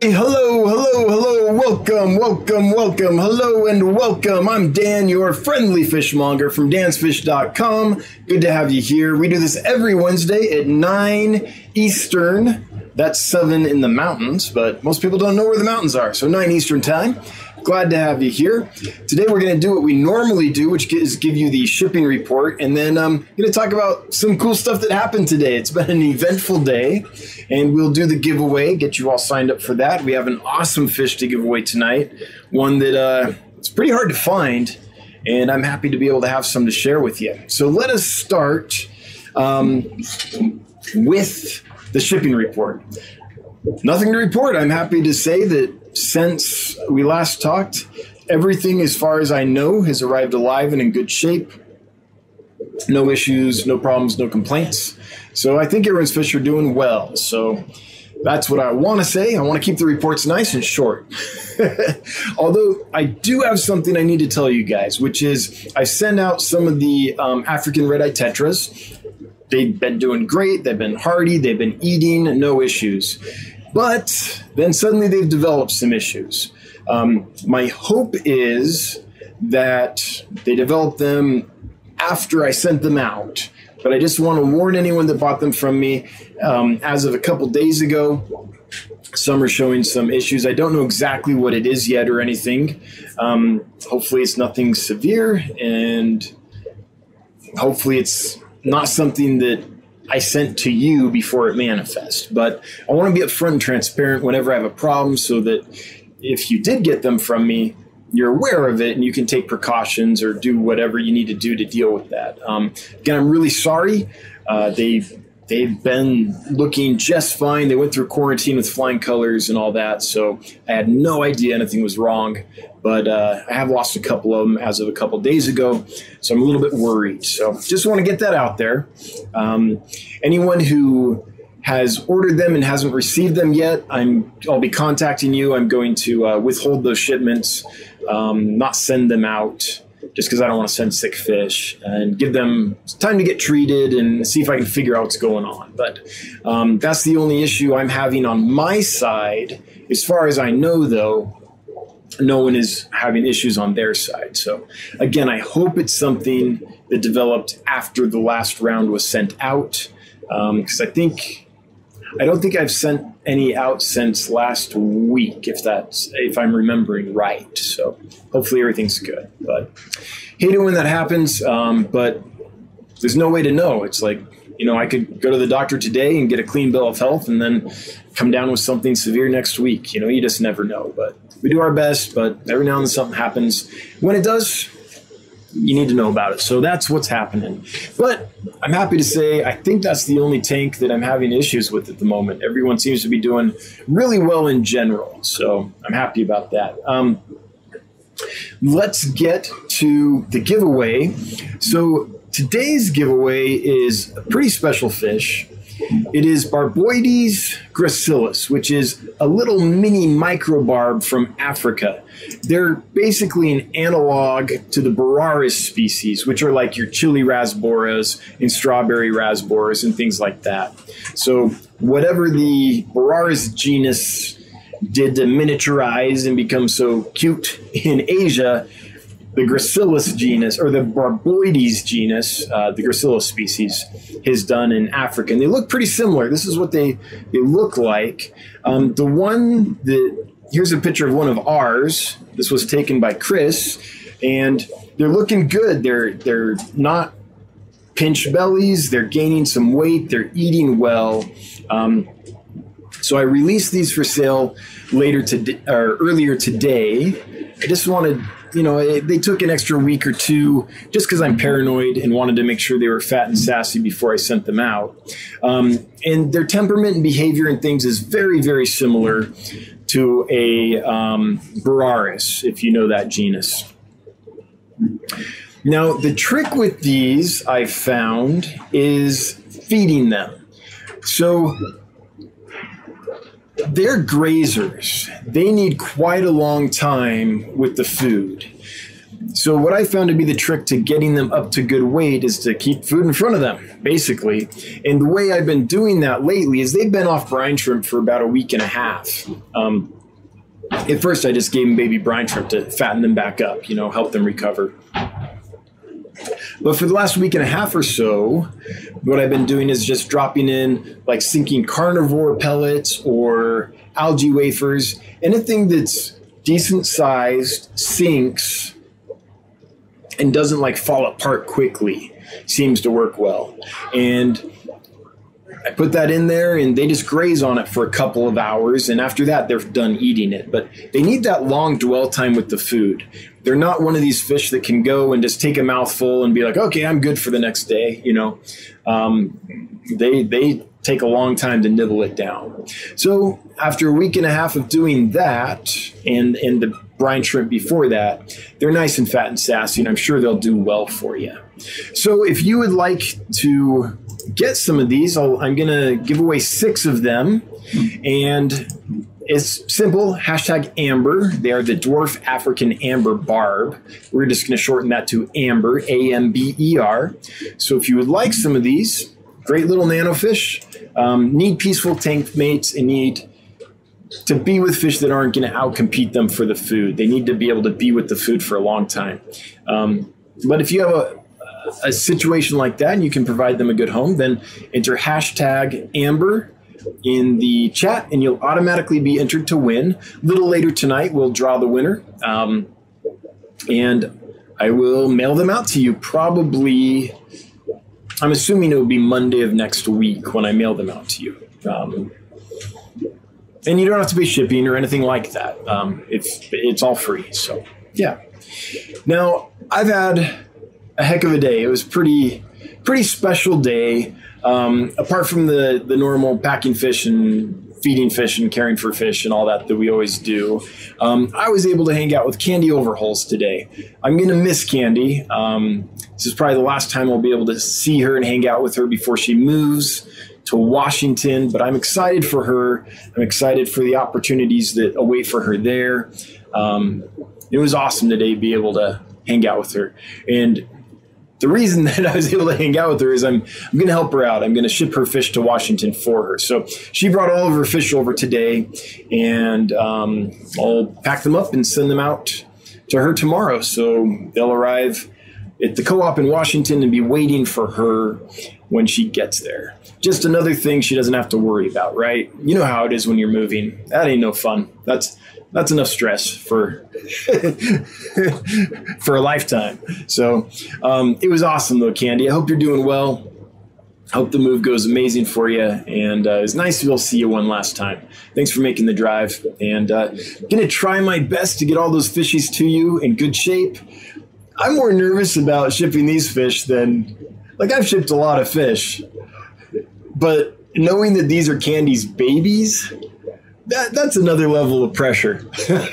Hello, welcome, hello and welcome. I'm Dan, your friendly fishmonger from Dan'sFish.com. Good to have you here. We do this every Wednesday at 9 Eastern. That's 7 in the mountains, but most people don't know where the mountains are, so 9 Eastern time. Glad to have you here. Today we're going to do what we normally do, which is give you the shipping report, and then I'm going to talk about some cool stuff that happened today. It's been an eventful day, and we'll do the giveaway, get you all signed up for that. We have an awesome fish to give away tonight, one that it's pretty hard to find, and I'm happy to be able to have some to share with you. So let us start with the shipping report. Nothing to report. I'm happy to say that since we last talked, everything, as far as I know, has arrived alive and in good shape. No issues, no problems, no complaints. So I think everyone's fish are doing well. So that's what I want to say. I want to keep the reports nice and short. Although I do have something I need to tell you guys, which is I sent out some of the African red-eye tetras. They've been doing great. They've been hardy. They've been eating, no issues. But then suddenly they've developed some issues. My hope is that they developed them after I sent them out. But I just want to warn anyone that bought them from me. As of a couple days ago, some are showing some issues. I don't know exactly what it is yet or anything. Hopefully it's nothing severe, and hopefully it's not something that I sent to you before it manifests. But I want to be upfront and transparent whenever I have a problem, so that if you did get them from me, you're aware of it and you can take precautions or do whatever you need to do to deal with that. Again, I'm really sorry. They've been looking just fine. They went through quarantine with flying colors and all that, so I had no idea anything was wrong. But I have lost a couple of them as of a couple days ago, so I'm a little bit worried. So just want to get that out there. Anyone who has ordered them and hasn't received them yet, I'll be contacting you. I'm going to withhold those shipments, not send them out, just because I don't want to send sick fish, and give them time to get treated and see if I can figure out what's going on. But that's the only issue I'm having on my side. As far as I know, though, no one is having issues on their side. So again, I hope it's something that developed after the last round was sent out, because I don't think I've sent any out since last week, if I'm remembering right. So hopefully everything's good. But hate it when that happens, but there's no way to know. It's like, I could go to the doctor today and get a clean bill of health and then come down with something severe next week. You just never know. But we do our best, but every now and then something happens. When it does, you need to know about it. So that's what's happening. But I'm happy to say I think that's the only tank that I'm having issues with at the moment. Everyone seems to be doing really well in general, so I'm happy about that. Let's get to the giveaway. So today's giveaway is a pretty special fish. It is Barboides gracilis, which is a little mini microbarb from Africa. They're basically an analog to the Boraras species, which are like your chili rasboras and strawberry rasboras and things like that. So whatever the Boraras genus did to miniaturize and become so cute in Asia, the gracilis genus, or the Barboides genus, the gracilis species, is done in Africa. And they look pretty similar. This is what they look like. Here's a picture of one of ours. This was taken by Chris, and they're looking good. They're not pinched bellies. They're gaining some weight. They're eating well. So I released these for sale earlier today. I just wanted, they took an extra week or two just because I'm paranoid and wanted to make sure they were fat and sassy before I sent them out. And their temperament and behavior and things is very, very similar to a Boraras, if you know that genus. Now, the trick with these, I found, is feeding them. So they're grazers. They need quite a long time with the food. So what I found to be the trick to getting them up to good weight is to keep food in front of them, basically. And the way I've been doing that lately is they've been off brine shrimp for about a week and a half. At first, I just gave them baby brine shrimp to fatten them back up, you know, help them recover. But for the last week and a half or so, what I've been doing is just dropping in like sinking carnivore pellets or algae wafers, anything that's decent sized, sinks, and doesn't like fall apart quickly seems to work well. And I put that in there and they just graze on it for a couple of hours. And after that, they're done eating it. But they need that long dwell time with the food. They're not one of these fish that can go and just take a mouthful and be like, okay, I'm good for the next day. You know, they take a long time to nibble it down. So after a week and a half of doing that and the brine shrimp before that, they're nice and fat and sassy, and I'm sure they'll do well for you. So if you would like to get some of these, I'm going to give away 6 of them, and it's simple, #amber. They are the dwarf African amber barb. We're just going to shorten that to amber, AMBER. So if you would like some of these, great little nanofish, need peaceful tank mates and need to be with fish that aren't going to outcompete them for the food. They need to be able to be with the food for a long time. But if you have a situation like that and you can provide them a good home, then enter #amber in the chat and you'll automatically be entered to win. A little later tonight, we'll draw the winner. And I will mail them out to you probably, I'm assuming it will be Monday of next week when I mail them out to you. And you don't have to pay shipping or anything like that. It's all free. So, yeah. Now, I've had a heck of a day. It was pretty special day. Apart from the normal packing fish and feeding fish and caring for fish and all that we always do, I was able to hang out with Candy Overhauls today. I'm going to miss Candy. This is probably the last time I'll be able to see her and hang out with her before she moves to Washington, but I'm excited for her. I'm excited for the opportunities that await for her there. It was awesome today to be able to hang out with her. And the reason that I was able to hang out with her is I'm going to help her out. I'm going to ship her fish to Washington for her. So she brought all of her fish over today, and I'll pack them up and send them out to her tomorrow. So they'll arrive at the co-op in Washington and be waiting for her when she gets there. Just another thing she doesn't have to worry about, right? You know how it is when you're moving. That ain't no fun. That's enough stress for a lifetime. So it was awesome, though, Candy. I hope you're doing well. I hope the move goes amazing for you. And it's nice to be able to see you one last time. Thanks for making the drive. And going to try my best to get all those fishies to you in good shape. I'm more nervous about shipping these fish than, like, I've shipped a lot of fish. But knowing that these are Candy's babies, that's another level of pressure.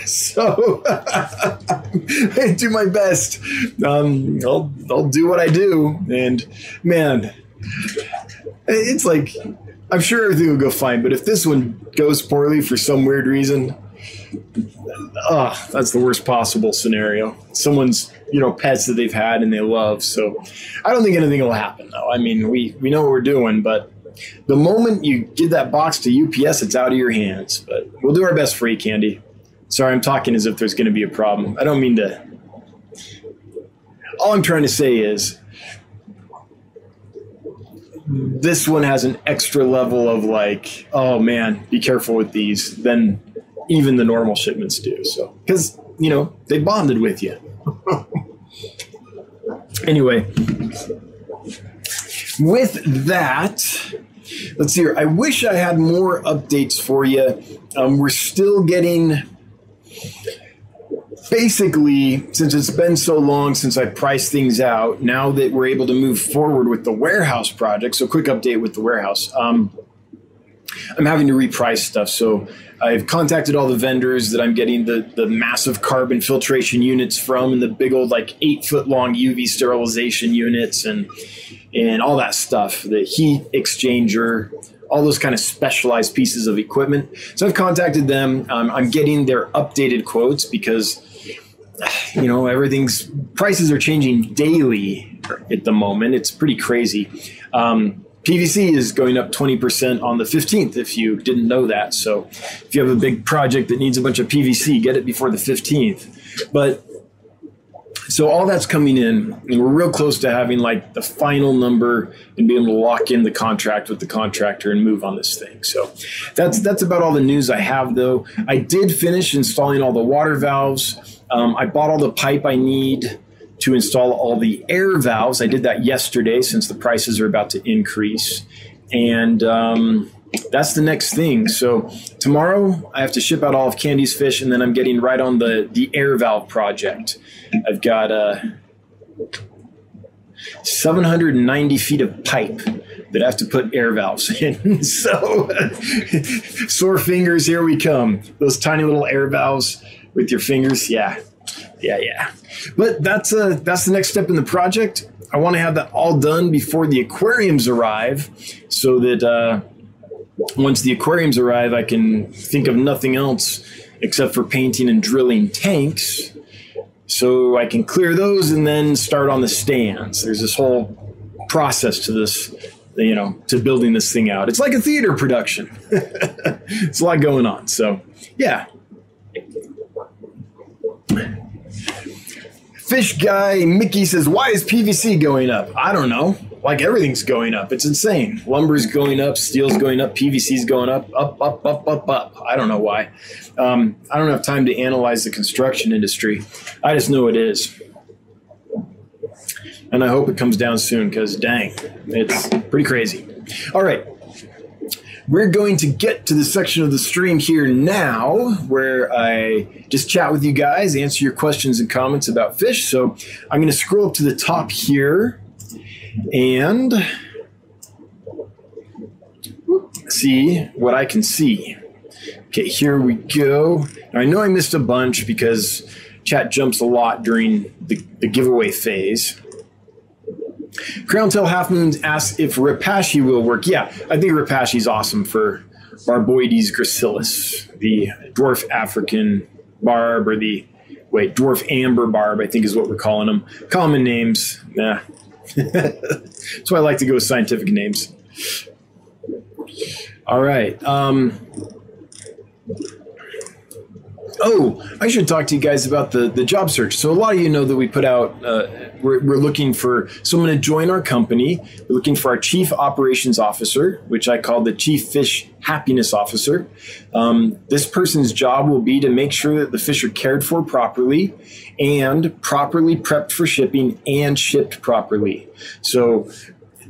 So I do my best. I'll do what I do. And man, it's like, I'm sure everything will go fine. But if this one goes poorly for some weird reason, that's the worst possible scenario. Someone's, pets that they've had and they love. So I don't think anything will happen, though. I mean, we know what we're doing, but the moment you give that box to UPS, it's out of your hands. But we'll do our best for you, Candy. Sorry, I'm talking as if there's going to be a problem. I don't mean to. All I'm trying to say is this one has an extra level of like, oh, man, be careful with these than even the normal shipments do. So because, they bonded with you. Anyway, with that, let's see here. I wish I had more updates for you. We're still getting, basically, since it's been so long since I priced things out, now that we're able to move forward with the warehouse project. So quick update with the warehouse. I'm having to reprice stuff. So I've contacted all the vendors that I'm getting the massive carbon filtration units from, and the big old like 8-foot long UV sterilization units and all that stuff, the heat exchanger, all those kind of specialized pieces of equipment. So I've contacted them. I'm getting their updated quotes because you know, everything's prices are changing daily at the moment. It's pretty crazy. PVC is going up 20% on the 15th, if you didn't know that. So if you have a big project that needs a bunch of PVC, get it before the 15th. But so all that's coming in, and we're real close to having like the final number and being able to lock in the contract with the contractor and move on this thing. So that's about all the news I have, though. I did finish installing all the water valves. I bought all the pipe I need to install all the air valves. I did that yesterday since the prices are about to increase. And that's the next thing. So tomorrow I have to ship out all of Candy's fish, and then I'm getting right on the air valve project. I've got 790 feet of pipe that have to put air valves in. So sore fingers, here we come. Those tiny little air valves with your fingers. Yeah. But that's the next step in the project. I want to have that all done before the aquariums arrive, so that once the aquariums arrive, I can think of nothing else except for painting and drilling tanks. So I can clear those and then start on the stands. There's this whole process to this, you know, to building this thing out. It's like a theater production. It's a lot going on. So, yeah. Fish guy Mickey says, why is PVC going up? I don't know. Like, everything's going up. It's insane. Lumber's going up. Steel's going up. PVC's going up. Up. I don't know why. I don't have time to analyze the construction industry. I just know it is. And I hope it comes down soon, because dang, it's pretty crazy. All right. We're going to get to the section of the stream here now where I just chat with you guys, answer your questions and comments about fish. So I'm going to scroll up to the top here and see what I can see. Okay, here we go. Now, I know I missed a bunch because chat jumps a lot during the giveaway phase. Crowntail Half Moon asks if Repashy will work. Yeah, I think Repashy's awesome for Barboides gracilis, the dwarf African barb, or dwarf amber barb, I think is what we're calling them. Common names. Nah. That's why I like to go with scientific names. All right. I should talk to you guys about the job search. So a lot of you know that we put out, we're looking for someone to join our company. We're looking for our chief operations officer, which I call the chief fish happiness officer. This person's job will be to make sure that the fish are cared for properly and properly prepped for shipping and shipped properly. So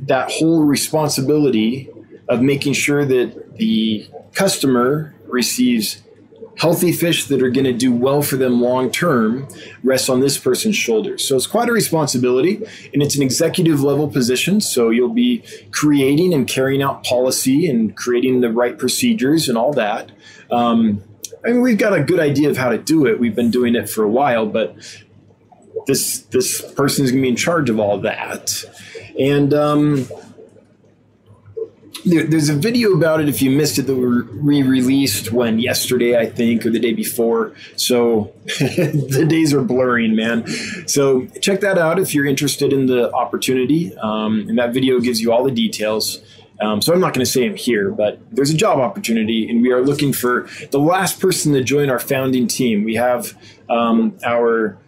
that whole responsibility of making sure that the customer receives healthy fish that are going to do well for them long term rests on this person's shoulders. So it's quite a responsibility, and it's an executive level position. So you'll be creating and carrying out policy and creating the right procedures and all that. We've got a good idea of how to do it. We've been doing it for a while, but this person is going to be in charge of all that. And there's a video about it, if you missed it, that we released yesterday, I think, or the day before. So the days are blurring, man. So check that out if you're interested in the opportunity. And that video gives you all the details. So I'm not going to say them here, but there's a job opportunity, and we are looking for the last person to join our founding team. We have our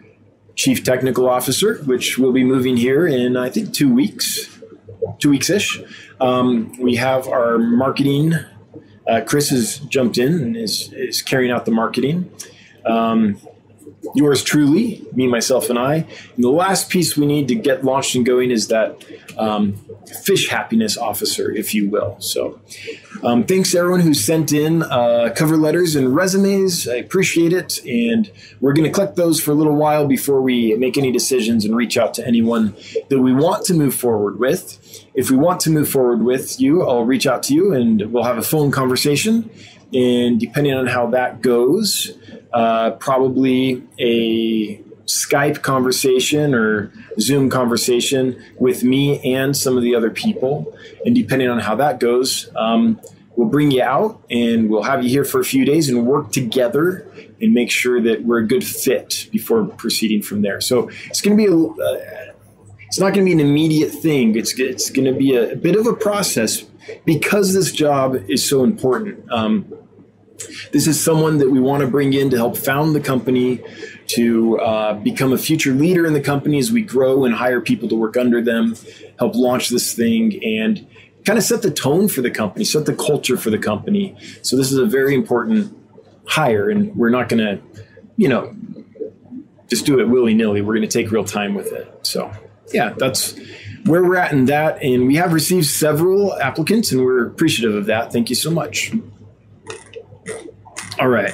chief technical officer, which will be moving here in, I think, 2 weeks-ish. We have our marketing. Chris has jumped in and is carrying out the marketing. Yours truly, me, myself, and I. And the last piece we need to get launched and going is that fish happiness officer, if you will. So thanks to everyone who sent in cover letters and resumes. I appreciate it. And we're going to collect those for a little while before we make any decisions and reach out to anyone that we want to move forward with. If we want to move forward with you, I'll reach out to you and we'll have a phone conversation. And depending on how that goes, probably a Skype conversation or Zoom conversation with me and some of the other people. And depending on how that goes, We'll bring you out and we'll have you here for a few days and work together and make sure that we're a good fit before proceeding from there. So it's going to be it's not going to be an immediate thing. It's going to be a bit of a process because this job is so important. This is someone that we want to bring in to help found the company, to become a future leader in the company as we grow and hire people to work under them, help launch this thing, and kind of set the tone for the company, set the culture for the company. So this is a very important hire, and we're not going to, just do it willy-nilly. We're going to take real time with it. So, yeah, that's where we're at in that. And we have received several applicants, and we're appreciative of that. Thank you so much. All right.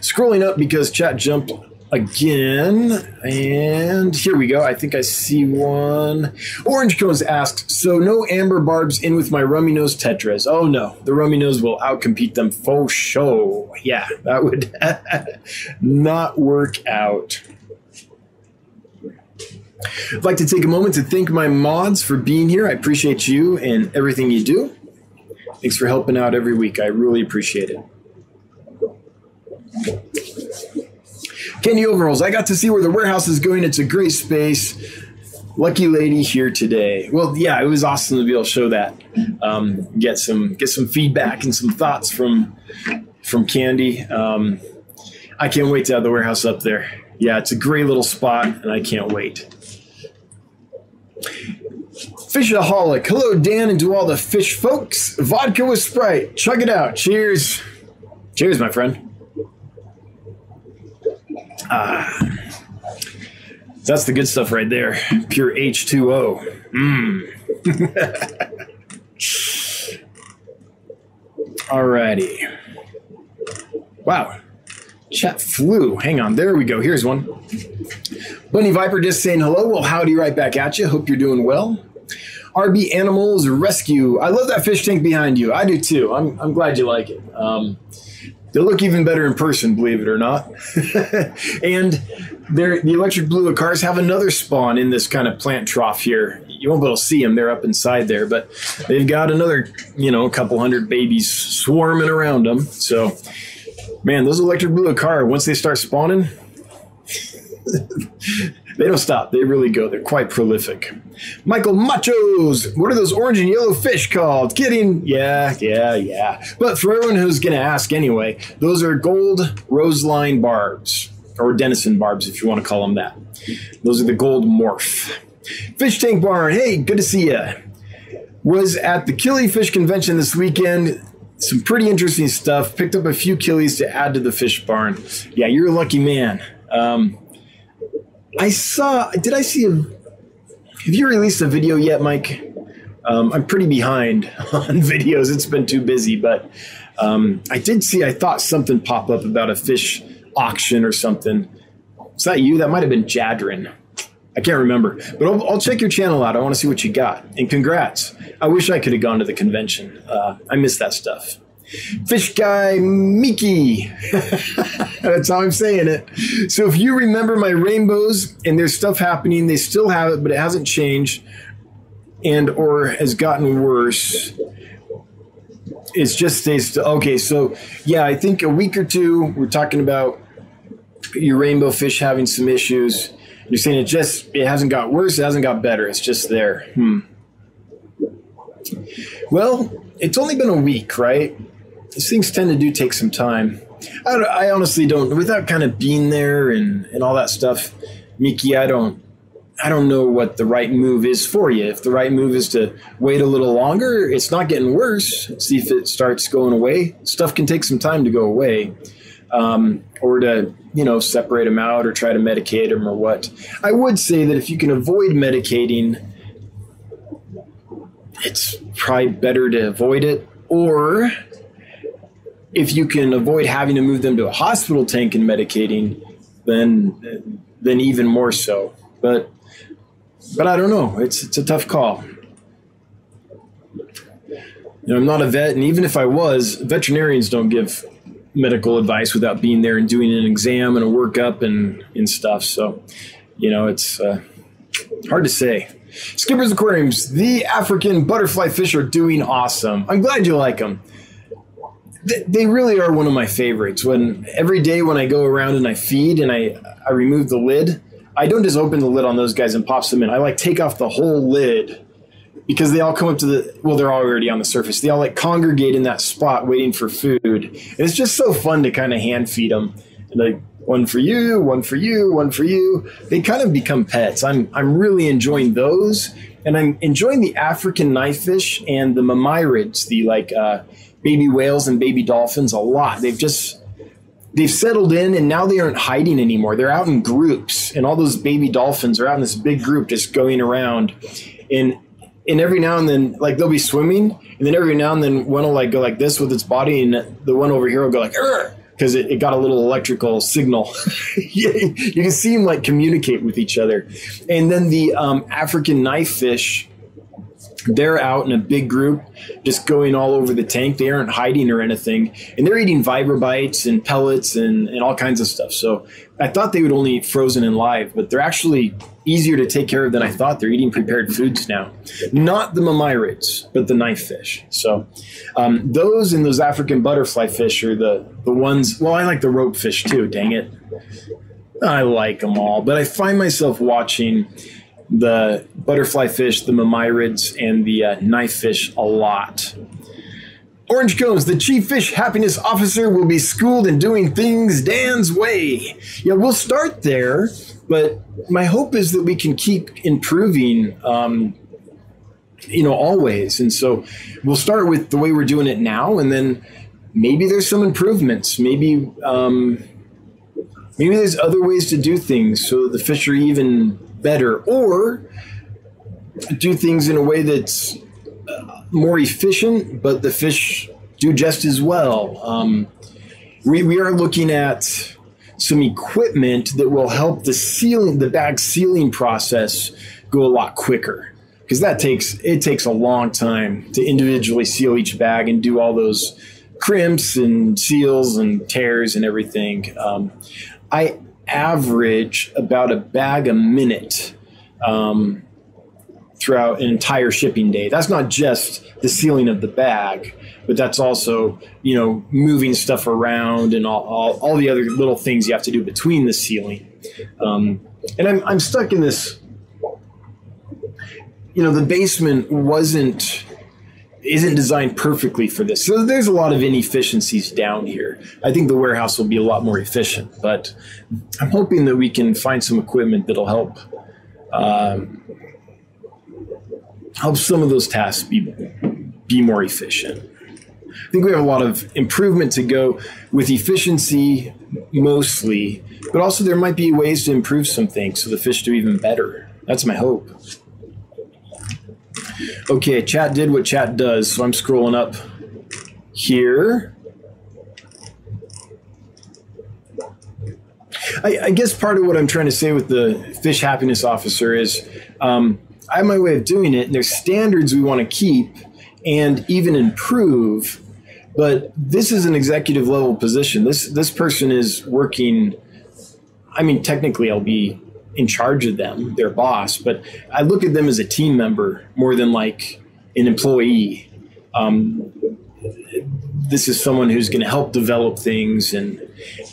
Scrolling up because chat jumped again. And here we go. I think I see one. Orange Cones asked, so no amber barbs in with my rummy nose tetras. Oh, no. The rummy nose will outcompete them for sure. Yeah, that would not work out. I'd like to take a moment to thank my mods for being here. I appreciate you and everything you do. Thanks for helping out every week. I really appreciate it. Candy Overhauls, I got to see where the warehouse is going. It's a great space. Lucky lady here today. Well, yeah, it was awesome to be able to show that. Get some feedback and some thoughts from Candy. I can't wait to have the warehouse up there. Yeah, it's a great little spot, and I can't wait. Fishaholic, hello, Dan, and to all the fish folks. Vodka with Sprite. Chug it out. Cheers. Cheers, my friend. That's the good stuff right there. Pure H2O. Alrighty. Wow. Chat flew. Hang on. There we go. Here's one. Bunny Viper just saying hello. Well, howdy right back at you. Hope you're doing well. RB Animals Rescue. I love that fish tank behind you. I do too. I'm glad you like it. They look even better in person, believe it or not. And the electric blue Acaras have another spawn in this kind of plant trough here. You won't be able to see them. They're up inside there. But they've got another, a couple hundred babies swarming around them. So, man, those electric blue Acaras, once they start spawning, they don't stop. They really go. They're quite prolific. Michael Machos, what are those orange and yellow fish called? Kidding. Yeah. But for everyone who's going to ask anyway, those are gold roseline barbs, or denison barbs if you want to call them that. Those are the gold morph. Fish Tank Barn, hey, good to see ya. Was at the Killifish Convention this weekend. Some pretty interesting stuff. Picked up a few killies to add to the fish barn. Yeah, you're a lucky man. Have you released a video yet, Mike? I'm pretty behind on videos. It's been too busy, but I did see, I thought something pop up about a fish auction or something. Is that you? That might have been Jadrin. I can't remember, but I'll check your channel out. I want to see what you got. And congrats. I wish I could have gone to the convention. I miss that stuff. Fish Guy Mickey. That's how I'm saying it. So if you remember my rainbows and there's stuff happening, they still have it, but it hasn't changed and or has gotten worse. It just stays. Okay, so yeah, I think a week or two, we're talking about your rainbow fish having some issues. You're saying it hasn't got worse. It hasn't got better. It's just there. Well, it's only been a week, right? These things tend to take some time. I honestly don't, without kind of being there and all that stuff, Mickey, I don't know what the right move is for you. If the right move is to wait a little longer, it's not getting worse. See if it starts going away. Stuff can take some time to go away, or to, separate them out or try to medicate them or what. I would say that if you can avoid medicating, it's probably better to avoid it. Or if you can avoid having to move them to a hospital tank and medicating, then even more so. But I don't know. It's a tough call. I'm not a vet, and even if I was, veterinarians don't give medical advice without being there and doing an exam and a workup and stuff. So, it's hard to say. Skipper's Aquariums, the African butterfly fish are doing awesome. I'm glad you like them. They really are one of my favorites. When every day when I go around and I feed and I remove the lid, I don't just open the lid on those guys and pops them in. I like take off the whole lid because they all come up to the, well, they're already on the surface. They all like congregate in that spot waiting for food. And it's just so fun to kind of hand feed them. Like one for you, one for you, one for you. They kind of become pets. I'm really enjoying those. And I'm enjoying the African knifefish and the mammirids, the like baby whales and baby dolphins a lot. They've settled in and now they aren't hiding anymore. They're out in groups and all those baby dolphins are out in this big group just going around. And every now and then, like they'll be swimming and then every now and then one will like go like this with its body and the one over here will go like, "Arr!" because it got a little electrical signal. You can see them like communicate with each other. And then the African knifefish, they're out in a big group just going all over the tank. They aren't hiding or anything. And they're eating vibrobites and pellets and all kinds of stuff. So I thought they would only eat frozen and live, but they're actually easier to take care of than I thought. They're eating prepared foods now. Not the mammirids, but the knifefish. So those and those African butterfly fish are the ones. Well, I like the rope fish too, dang it. I like them all, but I find myself watching the butterfly fish, the mammirids, and the knifefish a lot. Orange Combs, the Chief Fish Happiness Officer, will be schooled in doing things Dan's way. Yeah, we'll start there, but my hope is that we can keep improving, always. And so we'll start with the way we're doing it now, and then maybe there's some improvements. Maybe there's other ways to do things so the fish are even better, or do things in a way that's more efficient, but the fish do just as well. We are looking at some equipment that will help the bag sealing process go a lot quicker, because it takes a long time to individually seal each bag and do all those crimps and seals and tears and everything. I average about a bag a minute throughout an entire shipping day. That's not just the sealing of the bag, but that's also, moving stuff around and all the other little things you have to do between the sealing. And I'm stuck in this, the basement isn't designed perfectly for this. So there's a lot of inefficiencies down here. I think the warehouse will be a lot more efficient, but I'm hoping that we can find some equipment that'll help some of those tasks be more efficient. I think we have a lot of improvement to go with efficiency mostly, but also there might be ways to improve some things so the fish do even better. That's my hope. Okay, chat did what chat does, so I'm scrolling up here. I guess part of what I'm trying to say with the Fish Happiness Officer is I have my way of doing it, and there's standards we want to keep and even improve, but this is an executive level position. This person is working, technically I'll be in charge of them, their boss, but I look at them as a team member more than like an employee. This is someone who's going to help develop things, and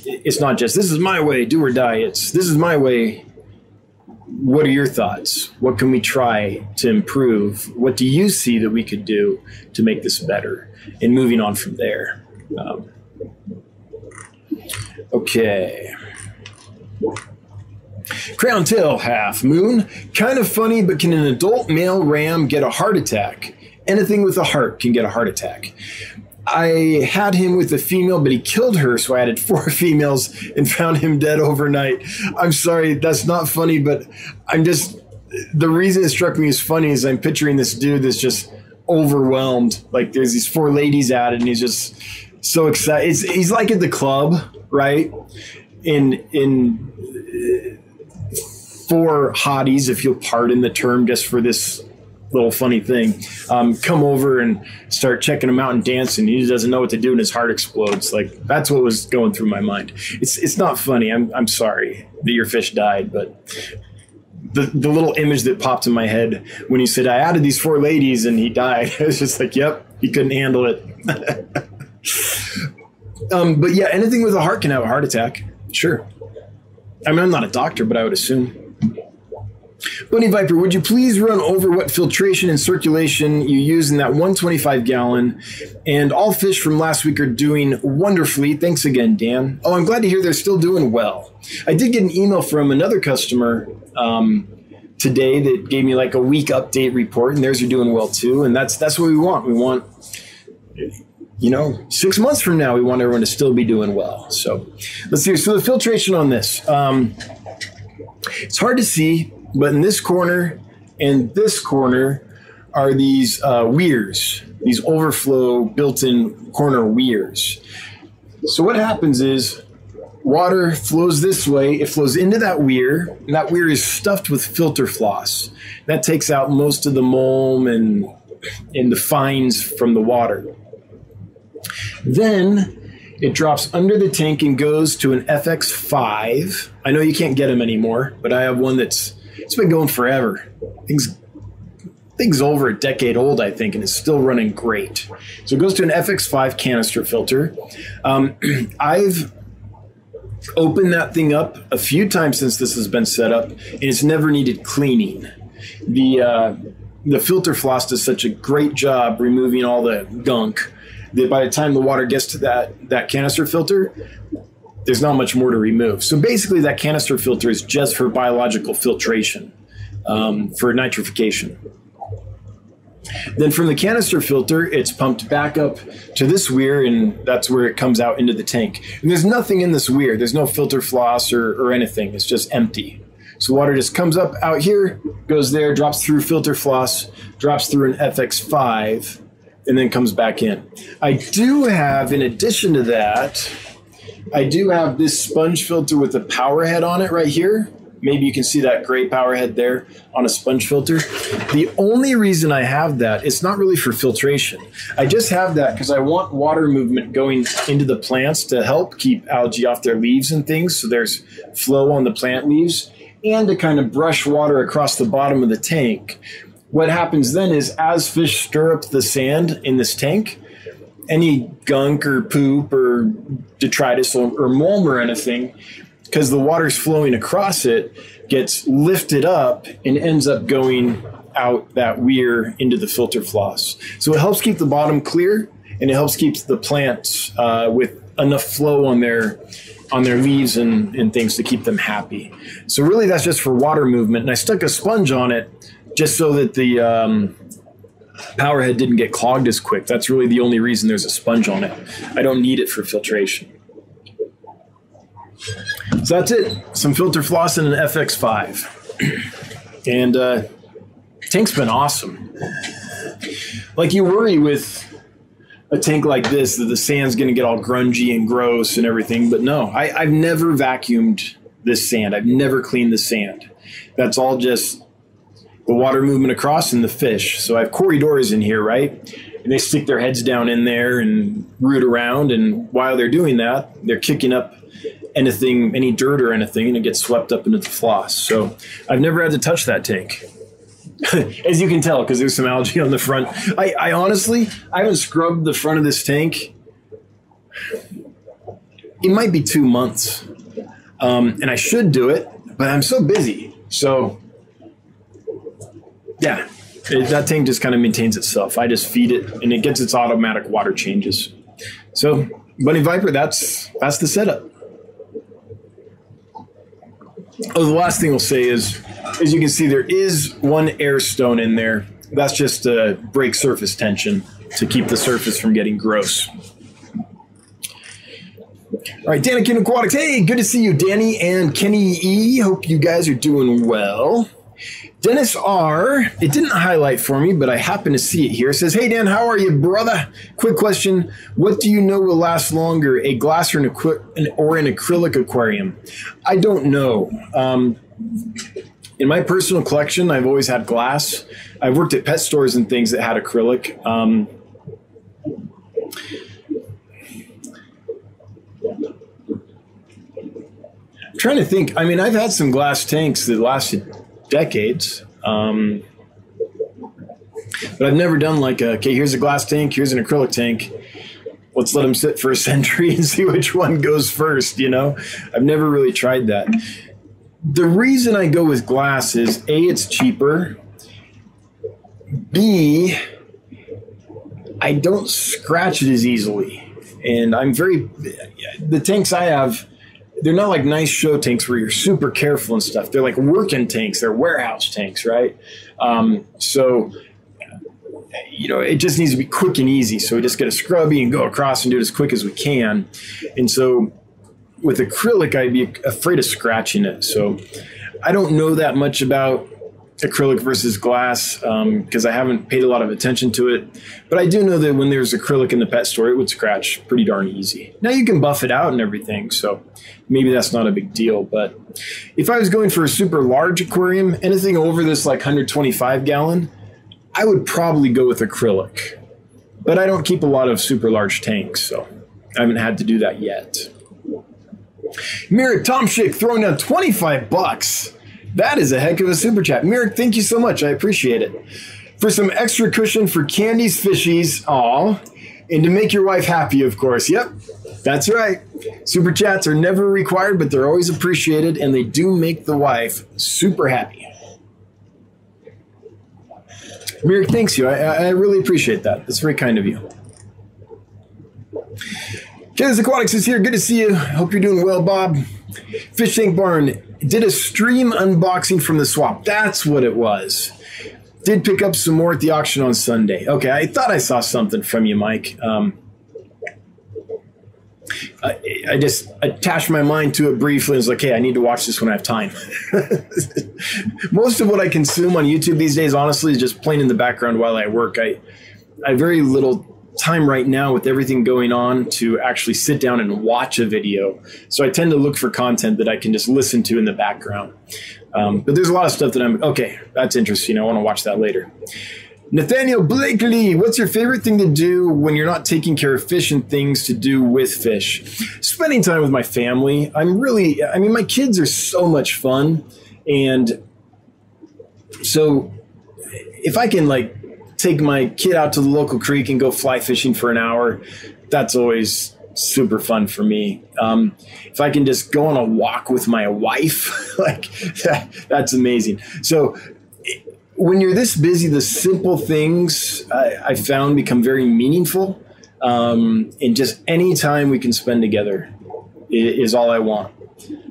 it's not just, this is my way, do or die. It's, this is my way. What are your thoughts? What can we try to improve? What do you see that we could do to make this better? And moving on from there. Okay. Crown tail half moon, kind of funny, but can an adult male ram get a heart attack? Anything with a heart can get a heart attack. I had him with a female, but he killed her, so I added 4 females and found him dead overnight. I'm sorry, that's not funny, but the reason it struck me as funny is I'm picturing this dude that's just overwhelmed. Like there's these 4 ladies at it, and he's just so excited. He's like at the club, right? In 4 hotties, if you'll pardon the term just for this little funny thing, come over and start checking him out and dancing. He doesn't know what to do and his heart explodes. Like that's what was going through my mind. It's not funny. I'm sorry that your fish died, but the little image that popped in my head when he said, I added these 4 ladies and he died. I was just like, yep, he couldn't handle it. But yeah, anything with a heart can have a heart attack. Sure. I mean, I'm not a doctor, but I would assume. Bunny Viper, would you please run over what filtration and circulation you use in that 125-gallon? And all fish from last week are doing wonderfully. Thanks again, Dan. Oh, I'm glad to hear they're still doing well. I did get an email from another customer today that gave me like a week update report, and theirs are doing well too. And that's what we want. We want, you know, 6 months from now, we want everyone to still be doing well. So let's see. So the filtration on this, it's hard to see. But in this corner and this corner are these weirs, these overflow built-in corner weirs. So what happens is water flows this way. It flows into that weir, and that weir is stuffed with filter floss. That takes out most of the mulm and the fines from the water. Then it drops under the tank and goes to an FX5. I know you can't get them anymore, but I have one that's... It's been going forever. Things over a decade old, I think, and it's still running great. So it goes to an FX5 canister filter. I've opened that thing up a few times since this has been set up, and it's never needed cleaning. The filter floss does such a great job removing all the gunk that by the time the water gets to that canister filter, there's not much more to remove. So basically that canister filter is just for biological filtration, for nitrification. Then from the canister filter, it's pumped back up to this weir, and that's where it comes out into the tank. And there's nothing in this weir. There's no filter floss or anything. It's just empty. So water just comes up out here, goes there, drops through filter floss, drops through an FX5, and then comes back in. I do have, in addition to that, I do have this sponge filter with a power head on it right here. Maybe you can see that gray power head there on a sponge filter. The only reason I have that, it's not really for filtration. I just have that because I want water movement going into the plants to help keep algae off their leaves and things. So there's flow on the plant leaves and to kind of brush water across the bottom of the tank. What happens then is as fish stir up the sand in this tank, any gunk or poop or detritus or mulm or anything, because the water's flowing across it, gets lifted up and ends up going out that weir into the filter floss. So it helps keep the bottom clear, and it helps keep the plants with enough flow on their leaves and things to keep them happy. So really that's just for water movement. And I stuck a sponge on it just so that the powerhead didn't get clogged as quick. That's really the only reason there's a sponge on it. I don't need it for filtration. So that's it. Some filter floss and an FX5. And tank's been awesome. Like, you worry with a tank like this that the sand's going to get all grungy and gross and everything. But no, I've never vacuumed this sand. I've never cleaned the sand. That's all just the water movement across and the fish. So I have corridors in here, right? And they stick their heads down in there and root around. And while they're doing that, they're kicking up anything, any dirt or anything, and it gets swept up into the floss. So I've never had to touch that tank, as you can tell, because there's some algae on the front. I honestly, I haven't scrubbed the front of this tank. It might be 2 months. And I should do it, but I'm so busy. So yeah, that tank just kind of maintains itself. I just feed it, and it gets its automatic water changes. So, Bunny Viper, that's the setup. Oh, the last thing I'll say is, as you can see, there is one air stone in there. That's just to break surface tension to keep the surface from getting gross. All right, Danikin Aquatics. Hey, good to see you, Danny and Kenny E. Hope you guys are doing well. Dennis R., it didn't highlight for me, but I happen to see it here. It says, hey, Dan, how are you, brother? Quick question. What do you know will last longer, a glass or an acrylic aquarium? I don't know. In my personal collection, I've always had glass. I've worked at pet stores and things that had acrylic. I'm trying to think. I mean, I've had some glass tanks that lasted decades, but I've never done like, okay, here's a glass tank, here's an acrylic tank. let's let them sit for a century and see which one goes first, you know? I've never really tried that. The reason I go with glass is, A, it's cheaper. B, I don't scratch it as easily. And I'm the tanks I have, they're not like nice show tanks where you're super careful and stuff. They're like working tanks. They're warehouse tanks, right? So, you know, it just needs to be quick and easy. So we just get a scrubby and go across and do it as quick as we can. And so with acrylic, I'd be afraid of scratching it. So I don't know that much about acrylic versus glass because I haven't paid a lot of attention to it. But I do know that when there's acrylic in the pet store, it would scratch pretty darn easy. Now you can buff it out and everything, so maybe that's not a big deal. But if I was going for a super large aquarium, anything over this like 125-gallon, I would probably go with acrylic. But I don't keep a lot of super large tanks, so I haven't had to do that yet. Merrick Tomschick throwing down $25. That is a heck of a super chat. Merrick, thank you so much. I appreciate it. For some extra cushion for Candy's fishies. Aw. And to make your wife happy, of course. Yep, that's right. Super chats are never required, but they're always appreciated, and they do make the wife super happy. Merrick, thanks you. I really appreciate that. That's very kind of you. Kansas Aquatics is here. Good to see you. Hope you're doing well, Bob. Fish Tank Barn did a stream unboxing from the swap. That's what it was. Did pick up some more at the auction on Sunday. Okay, I thought I saw something from you, Mike. I just attached my mind to it briefly and was like, hey, I need to watch this when I have time. Most of what I consume on YouTube these days, honestly, is just playing in the background while I work. I have very little time right now with everything going on to actually sit down and watch a video. So I tend to look for content that I can just listen to in the background. But there's a lot of stuff that I'm, okay, that's interesting. I want to watch that later. Nathaniel Blakely, what's your favorite thing to do when you're not taking care of fish and things to do with fish? Spending time with my family. My kids are so much fun. And so if I can like take my kid out to the local creek and go fly fishing for an hour, that's always super fun for me. If I can just go on a walk with my wife, like that's amazing. So when you're this busy, the simple things I found become very meaningful. And just any time we can spend together is all I want.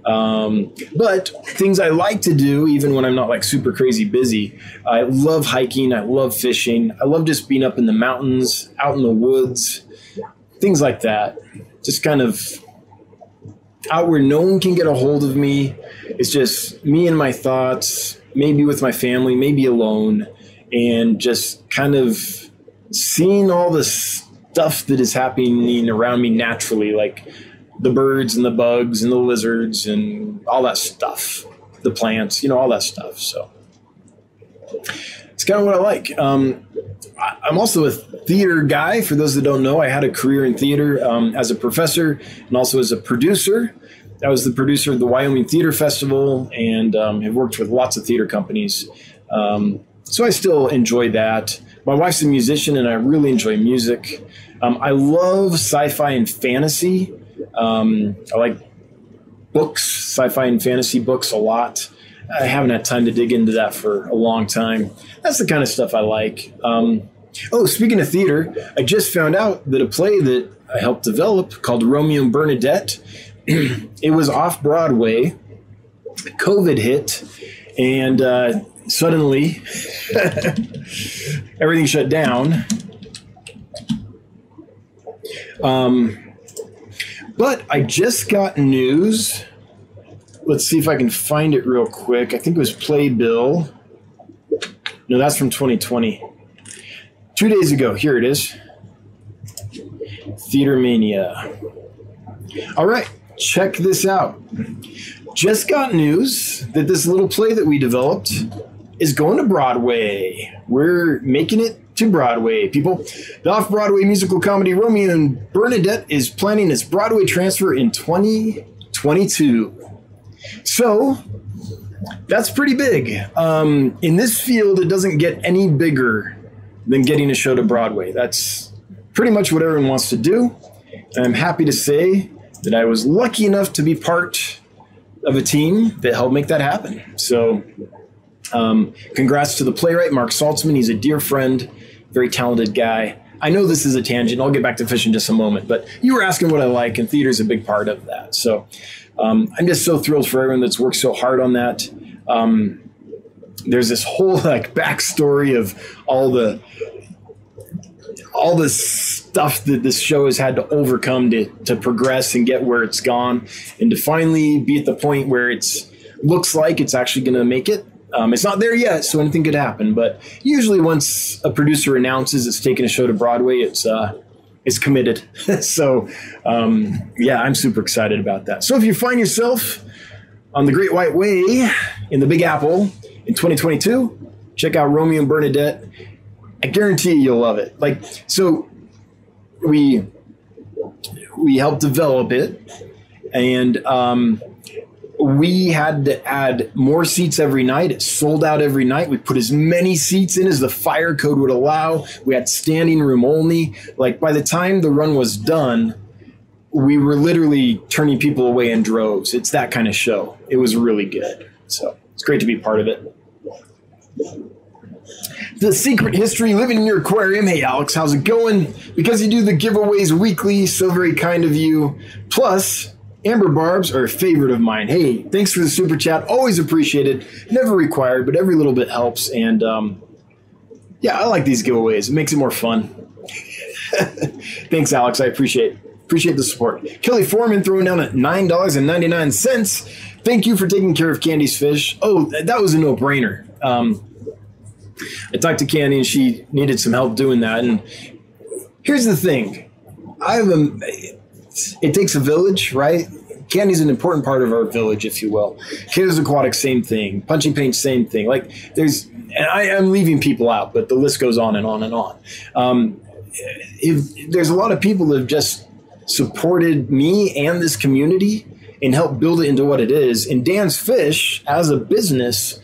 But things I like to do, even when I'm not like super crazy busy, I love hiking. I love fishing. I love just being up in the mountains, out in the woods, things like that. Just kind of out where no one can get a hold of me. It's just me and my thoughts, maybe with my family, maybe alone, and just kind of seeing all the stuff that is happening around me naturally, like the birds and the bugs and the lizards and all that stuff, the plants, you know, all that stuff. So it's kind of what I like. I'm also a theater guy. For those that don't know, I had a career in theater as a professor and also as a producer. I was the producer of the Wyoming Theater Festival and have worked with lots of theater companies. So I still enjoy that. My wife's a musician and I really enjoy music. I love sci-fi and fantasy. I like books, sci-fi and fantasy books a lot. I haven't had time to dig into that for a long time. That's the kind of stuff I like. Speaking of theater, I just found out that a play that I helped develop called Romeo and Bernadette, it was off Broadway. COVID hit, and suddenly everything shut down. But I just got news. Let's see if I can find it real quick. I think it was Playbill. No, that's from 2020. 2 days ago. Here it is. Theater Mania. All right. Check this out. Just got news that this little play that we developed is going to Broadway. We're making it to Broadway, people. The off-Broadway musical comedy Romeo and Bernadette is planning its Broadway transfer in 2022. So that's pretty big. In this field, it doesn't get any bigger than getting a show to Broadway. That's pretty much what everyone wants to do. And I'm happy to say that I was lucky enough to be part of a team that helped make that happen. So congrats to the playwright, Mark Saltzman. He's a dear friend, very talented guy. I know this is a tangent. I'll get back to fish in just a moment, but you were asking what I like, and theater is a big part of that. So I'm just so thrilled for everyone that's worked so hard on that. There's this whole backstory of all the stuff that this show has had to overcome to progress and get where it's gone, and to finally be at the point where it's looks like it's actually going to make it. It's not there yet, so anything could happen. But usually once a producer announces it's taking a show to Broadway, it's committed. So, yeah, I'm super excited about that. So if you find yourself on the Great White Way in the Big Apple in 2022, check out Romeo and Bernadette. I guarantee you'll love it. So we helped develop it, and we had to add more seats every night. It sold out every night. We put as many seats in as the fire code would allow. We had standing room only. By the time the run was done, we were literally turning people away in droves. It's that kind of show. It was really good. So it's great to be part of it. The Secret History Living in Your Aquarium. Hey, Alex, how's it going? Because you do the giveaways weekly, so very kind of you. Plus, Amber Barbs are a favorite of mine. Hey, thanks for the super chat. Always appreciated. Never required, but every little bit helps. And yeah, I like these giveaways. It makes it more fun. Thanks, Alex. I appreciate the support. Kelly Foreman throwing down at $9.99. Thank you for taking care of Candy's fish. Oh, that was a no-brainer. I talked to Candy, and she needed some help doing that. And here's the thing. It takes a village, right? Candy's an important part of our village, if you will. Kids Aquatic, same thing. Punchy Paints, same thing. And I am leaving people out, but the list goes on and on and on. There's a lot of people that have just supported me and this community and helped build it into what it is. And Dan's Fish, as a business,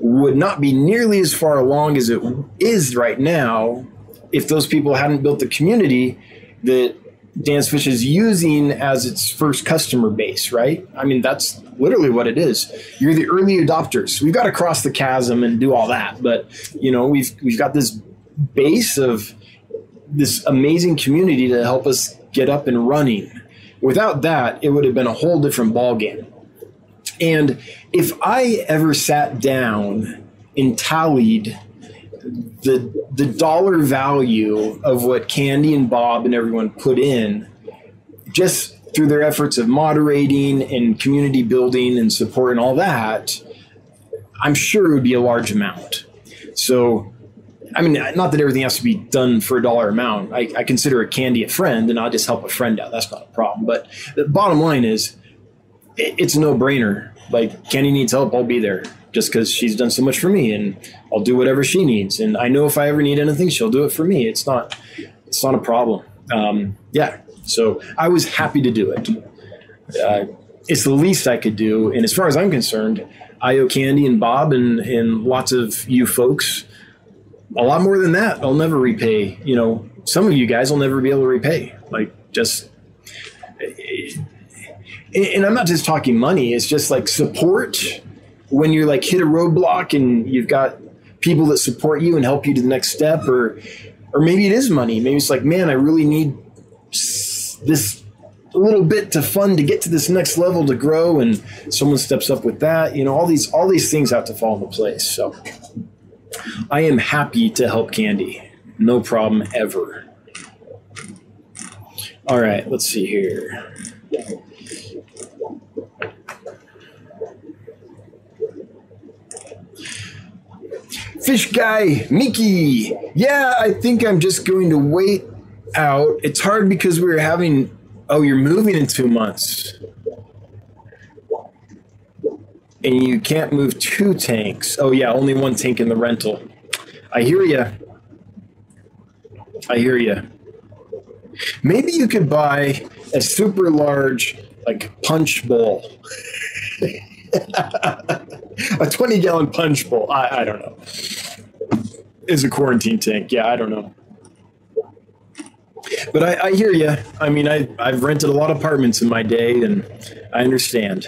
would not be nearly as far along as it is right now if those people hadn't built the community that Dan's Fish is using as its first customer base, right? I mean, that's literally what it is. You're the early adopters. We've got to cross the chasm and do all that, but we've got this base of this amazing community to help us get up and running. Without that, it would have been a whole different ballgame. And if I ever sat down and tallied the dollar value of what Candy and Bob and everyone put in, just through their efforts of moderating and community building and support and all that, I'm sure it would be a large amount. So, I mean, not that everything has to be done for a dollar amount. I consider a Candy a friend, and I'll just help a friend out. That's not a problem. But the bottom line is, it's a no-brainer. Candy needs help, I'll be there, just because she's done so much for me, and I'll do whatever she needs. And I know if I ever need anything, she'll do it for me. It's not a problem. Yeah. So I was happy to do it. It's the least I could do. And as far as I'm concerned, I owe Candy and Bob and lots of you folks a lot more than that. I'll never repay, some of you guys will never be able to repay. And I'm not just talking money. It's just support. When you're hit a roadblock and you've got people that support you and help you to the next step, or maybe it is money. Maybe it's man, I really need this little bit to fund to get to this next level to grow, and someone steps up with that. All these things have to fall into place. So I am happy to help Candy. No problem ever. All right, let's see here. Fish guy, Mickey. Yeah, I think I'm just going to wait out. It's hard because we're having... Oh, you're moving in 2 months. And you can't move 2 tanks. Oh, yeah, only 1 tank in the rental. I hear you. Maybe you could buy a super large, punch bowl. A 20-gallon punch bowl. I don't know. It's a quarantine tank. Yeah, I don't know. But I hear you. I mean, I've rented a lot of apartments in my day, and I understand.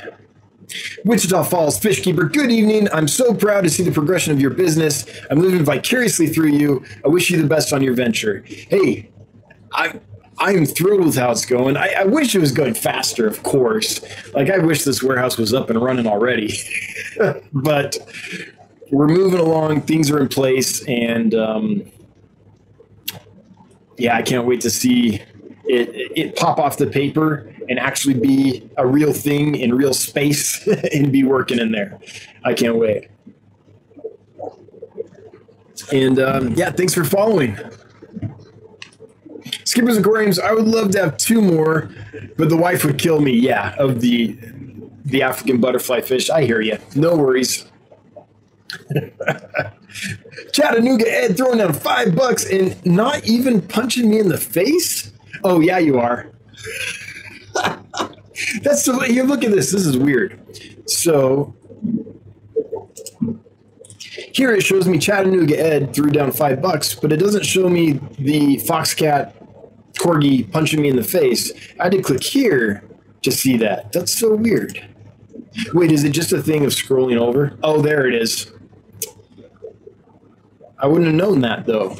Wichita Falls Fishkeeper, good evening. I'm so proud to see the progression of your business. I'm living vicariously through you. I wish you the best on your venture. Hey, I'm thrilled with how it's going. I wish it was going faster, of course. Like, I wish this warehouse was up and running already. But we're moving along. Things are in place. And, yeah, I can't wait to see it pop off the paper and actually be a real thing in real space and be working in there. I can't wait. And, yeah, thanks for following. Skipper's Aquariums, I would love to have two more, but the wife would kill me. Yeah, of the African butterfly fish. I hear you. No worries. Chattanooga Ed throwing down $5 and not even punching me in the face. Oh yeah, you are. That's the way you look at this. This is weird. So here it shows me Chattanooga Ed threw down $5, but it doesn't show me the Foxcat Corgi punching me in the face. I had to click here to see that. That's so weird. Wait, is it just a thing of scrolling over? Oh, there it is. I wouldn't have known that, though.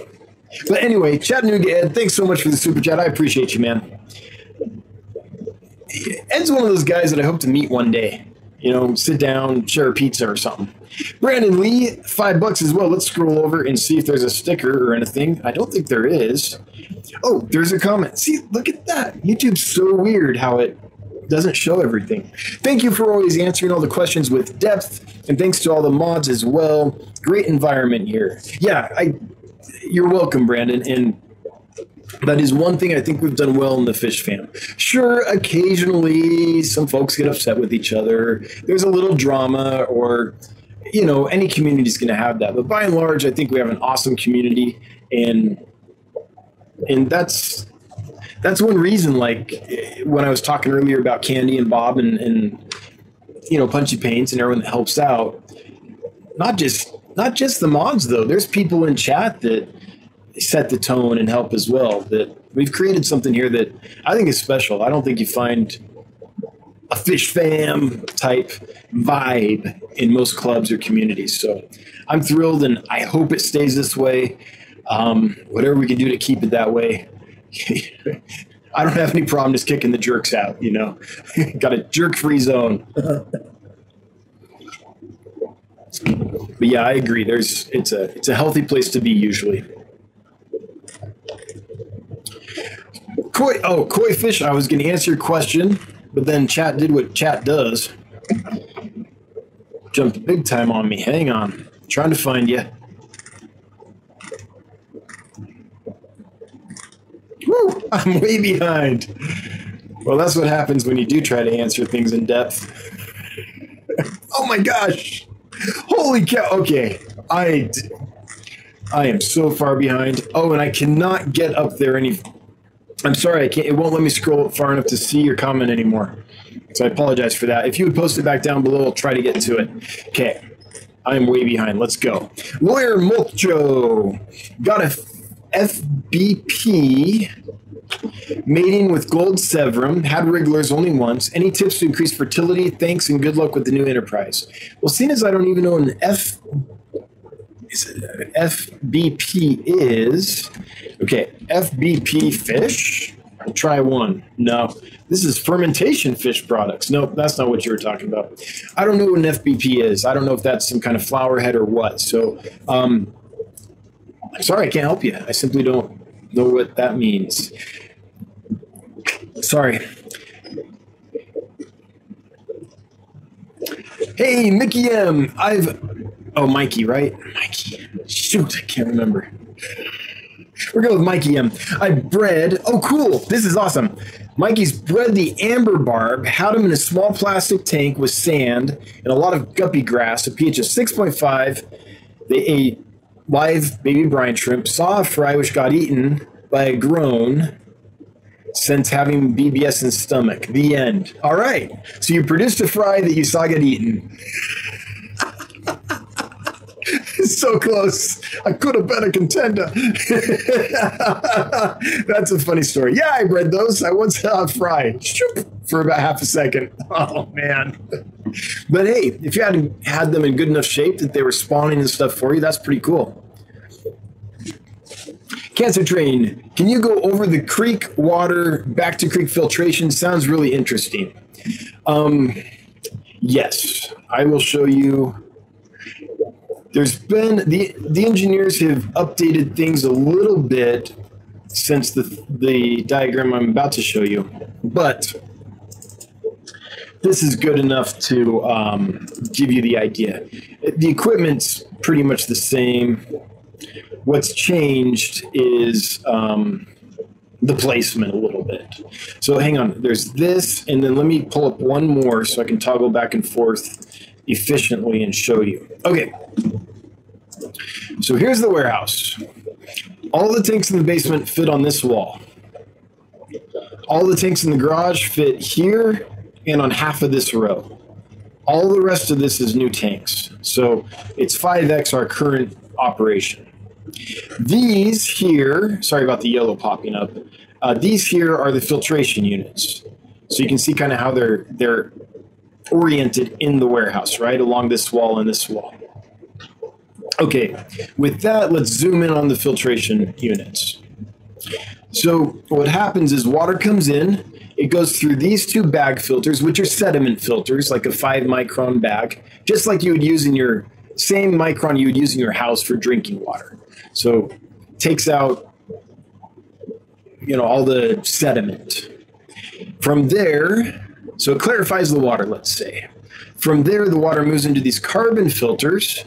But anyway, Chattanooga Ed, thanks so much for the super chat. I appreciate you, man. Ed's one of those guys that I hope to meet one day. You know, sit down, share a pizza or something. Brandon Lee, $5 as well. Let's scroll over and see if there's a sticker or anything. I don't think there is. Oh, there's a comment. See, look at that. YouTube's so weird how it doesn't show everything. Thank you for always answering all the questions with depth, and thanks to all the mods as well. Great environment here. Yeah, you're welcome, Brandon, and that is one thing I think we've done well in the fish fam. Sure, occasionally some folks get upset with each other. There's a little drama, or you know, any community is going to have that. But by and large, I think we have an awesome community, and that's one reason, like, when I was talking earlier about Candy and Bob and you know, Punchy Paints and everyone that helps out, not just the mods, though. There's people in chat that set the tone and help as well, that we've created something here that I think is special. I don't think you find a fish fam type vibe in most clubs or communities. So I'm thrilled, and I hope it stays this way. Whatever we can do to keep it that way. I don't have any problem just kicking the jerks out, you know. Got a jerk-free zone. But yeah, I agree. It's a healthy place to be usually. Koi fish. I was going to answer your question, but then chat did what chat does. Jumped big time on me. Hang on, I'm trying to find you. Woo, I'm way behind. Well, that's what happens when you do try to answer things in depth. Oh my gosh. Holy cow. Okay. I am so far behind. Oh, and I cannot get up there any. I'm sorry. I can't. It won't let me scroll far enough to see your comment anymore. So I apologize for that. If you would post it back down below, I'll try to get to it. Okay. I'm way behind. Let's go. Lawyer Mulcho got a FBP, mating with gold severum, had wrigglers only once. Any tips to increase fertility? Thanks and good luck with the new enterprise. Well, seeing as I don't even know an FBP is, okay, FBP fish. I'll try one. No, this is fermentation fish products. No, that's not what you were talking about. I don't know what an FBP is. I don't know if that's some kind of flower head or what. So, I'm sorry, I can't help you. I simply don't know what that means. Sorry. Hey, Mickey M. Mikey, right? Mikey. Shoot, I can't remember. We're going with Mikey M. I bred. Oh, cool. This is awesome. Mikey's bred the amber barb, had him in a small plastic tank with sand and a lot of guppy grass, a pH of 6.5. They ate live baby brine shrimp, saw a fry which got eaten by a grown since having BBS in stomach. The end. All right. So you produced a fry that you saw get eaten. so close. I could have been a contender. That's a funny story. Yeah, I read those. I once fried for about half a second. Oh, man. But hey, if you hadn't had them in good enough shape that they were spawning and stuff for you, that's pretty cool. Cancer Train, can you go over the creek water back to creek filtration? Sounds really interesting. Yes, I will show you. There's been, the engineers have updated things a little bit since the diagram I'm about to show you, but this is good enough to give you the idea. The equipment's pretty much the same. What's changed is the placement a little bit. So hang on, there's this, and then let me pull up one more so I can toggle back and forth efficiently and show you. Okay, so here's the warehouse. All the tanks in the basement fit on this wall. All the tanks in the garage fit here and on half of this row. All the rest of this is new tanks. So it's 5X our current operation. These here, sorry about the yellow popping up, these here are the filtration units. So you can see kind of how they're oriented in the warehouse, right? Along this wall and this wall. Okay, with that, let's zoom in on the filtration units. So what happens is water comes in, it goes through these two bag filters, which are sediment filters, like a 5 micron bag, just like you would use in your, same micron you would use in your house for drinking water. So takes out, you know, all the sediment. From there, so it clarifies the water, let's say. From there, the water moves into these carbon filters,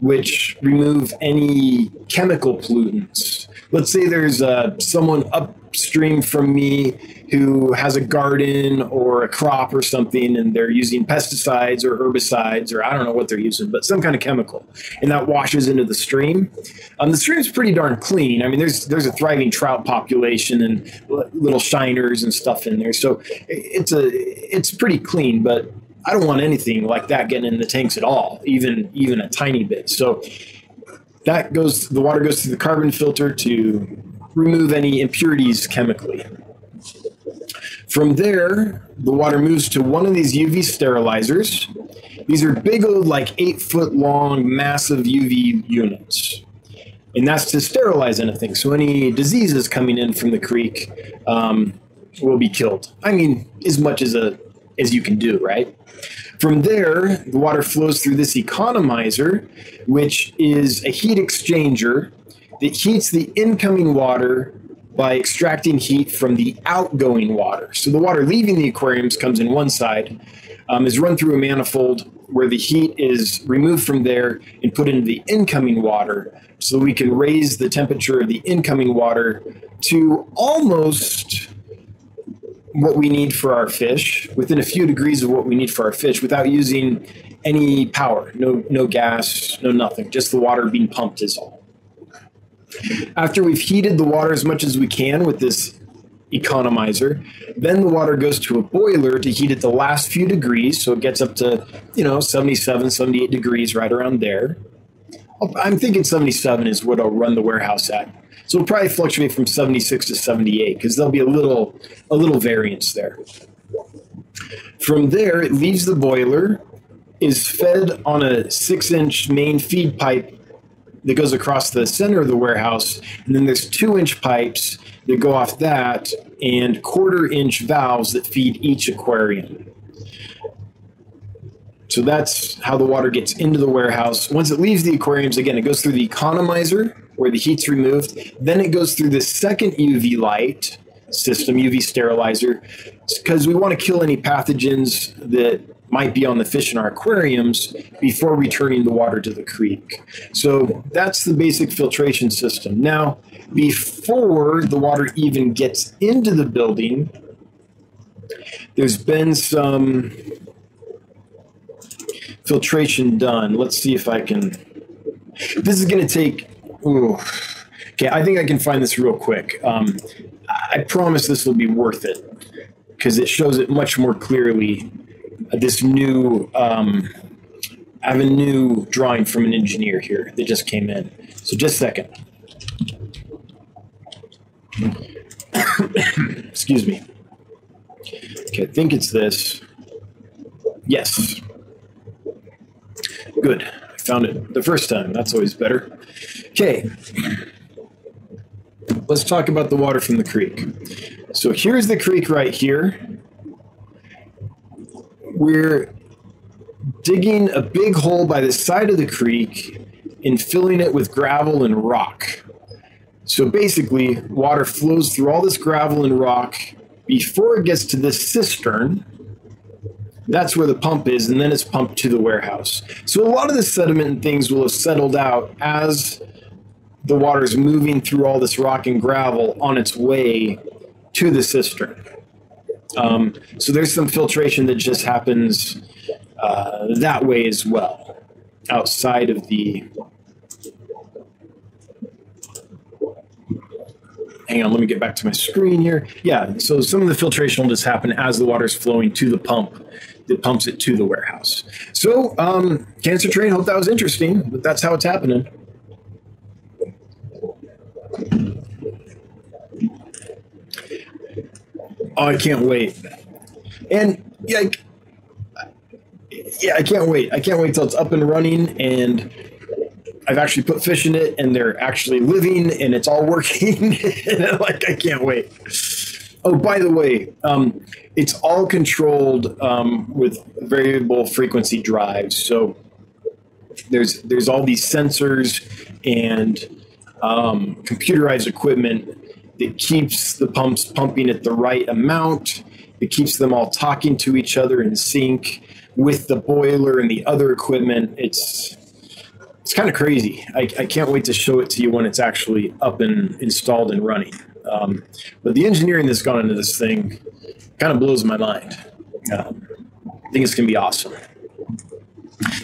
which remove any chemical pollutants. Let's say there's someone upstream from me who has a garden or a crop or something, and they're using pesticides or herbicides, or I don't know what they're using, but some kind of chemical, and that washes into the stream. The stream's pretty darn clean. I mean, there's a thriving trout population and little shiners and stuff in there, so it's pretty clean, but I don't want anything like that getting in the tanks at all, even a tiny bit. So that goes, the water goes through the carbon filter to remove any impurities chemically. From there, the water moves to one of these UV sterilizers. These are big old, like 8 foot long, massive UV units. And that's to sterilize anything. So any diseases coming in from the creek will be killed. I mean, as much as you can do, right? From there, the water flows through this economizer, which is a heat exchanger that heats the incoming water by extracting heat from the outgoing water. So the water leaving the aquariums comes in one side, is run through a manifold where the heat is removed from there and put into the incoming water, so we can raise the temperature of the incoming water to almost what we need for our fish, within a few degrees of what we need for our fish, without using any power, no gas, no nothing, just the water being pumped is all. After we've heated the water as much as we can with this economizer, then the water goes to a boiler to heat it the last few degrees, so it gets up to, 77, 78 degrees, right around there. I'm thinking 77 is what I'll run the warehouse at. So it'll probably fluctuate from 76 to 78 because there'll be a little variance there. From there, it leaves the boiler, is fed on a 6-inch main feed pipe that goes across the center of the warehouse. And then there's 2-inch pipes that go off that and 1/4-inch valves that feed each aquarium. So that's how the water gets into the warehouse. Once it leaves the aquariums, again, it goes through the economizer, where the heat's removed, then it goes through the second UV light system, UV sterilizer, because we want to kill any pathogens that might be on the fish in our aquariums before returning the water to the creek. So that's the basic filtration system. Now, before the water even gets into the building, there's been some filtration done. Let's see if I can, this is going to take, ooh. Okay, I think I can find this real quick. I promise this will be worth it because it shows it much more clearly, this new I have a new drawing from an engineer here that just came in. So just a second. Excuse me. Okay, I think it's this. Yes. Good. I found it the first time. That's always better. Okay. Let's talk about the water from the creek. So here's the creek right here. We're digging a big hole by the side of the creek and filling it with gravel and rock. So basically, water flows through all this gravel and rock before it gets to this cistern. That's where the pump is, and then it's pumped to the warehouse. So a lot of the sediment and things will have settled out as the water's moving through all this rock and gravel on its way to the cistern. So there's some filtration that just happens that way as well, outside of the... Hang on, let me get back to my screen here. Yeah, so some of the filtration will just happen as the water's flowing to the pump that pumps it to the warehouse. So, Cancer Train, hope that was interesting, but that's how it's happening. Oh, I can't wait. And yeah, I can't wait. I can't wait till it's up and running, and I've actually put fish in it, and they're actually living, and it's all working. And I can't wait. Oh, by the way, it's all controlled with variable frequency drives. So there's all these sensors and computerized equipment that keeps the pumps pumping at the right amount. It keeps them all talking to each other in sync with the boiler and the other equipment. It's kind of crazy. I can't wait to show it to you when it's actually up and installed and running. But the engineering that's gone into this thing kind of blows my mind. I think it's going to be awesome.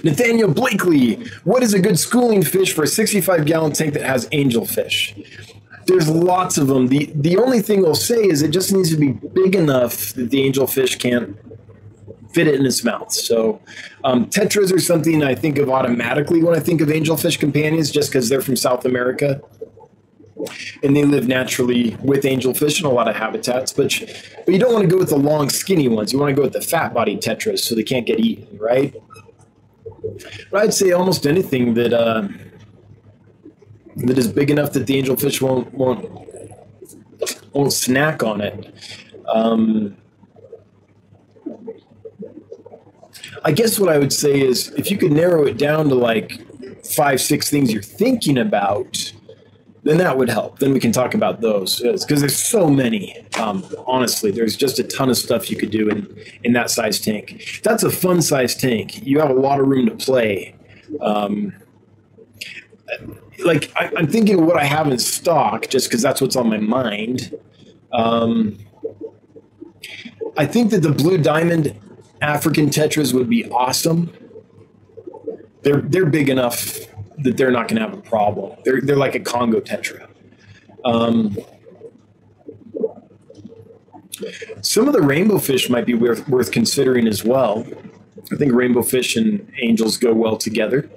Nathaniel Blakely, what is a good schooling fish for a 65-gallon tank that has angelfish? There's lots of them. The only thing I'll say is it just needs to be big enough that the angelfish can't fit it in its mouth. So tetras are something I think of automatically when I think of angelfish companions, just because they're from South America and they live naturally with angelfish in a lot of habitats, but you don't want to go with the long skinny ones. You want to go with the fat bodied tetras so they can't get eaten, right? But I'd say almost anything that is big enough that the angelfish won't snack on it. I guess what I would say is if you could narrow it down to like 5-6 things you're thinking about, then that would help. Then we can talk about those, because there's so many. Honestly, there's just a ton of stuff you could do in that size tank. That's a fun size tank. You have a lot of room to play. I'm thinking of what I have in stock just because that's what's on my mind. I think that the Blue Diamond African tetras would be awesome. They're big enough that they're not going to have a problem. They're like a Congo tetra. Some of the rainbow fish might be worth considering as well. I think rainbow fish and angels go well together.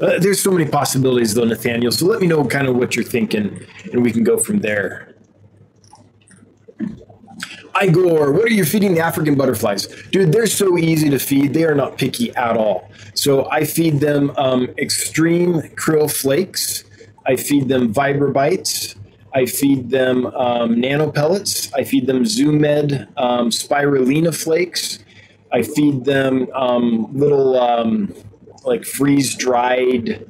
There's so many possibilities though, Nathaniel. So let me know kind of what you're thinking and we can go from there. Igor, what are you feeding the African butterflies? Dude, they're so easy to feed. They are not picky at all. So I feed them extreme krill flakes. I feed them vibrobites. I feed them nano pellets. I feed them Zoomed spirulina flakes. I feed them little like freeze-dried,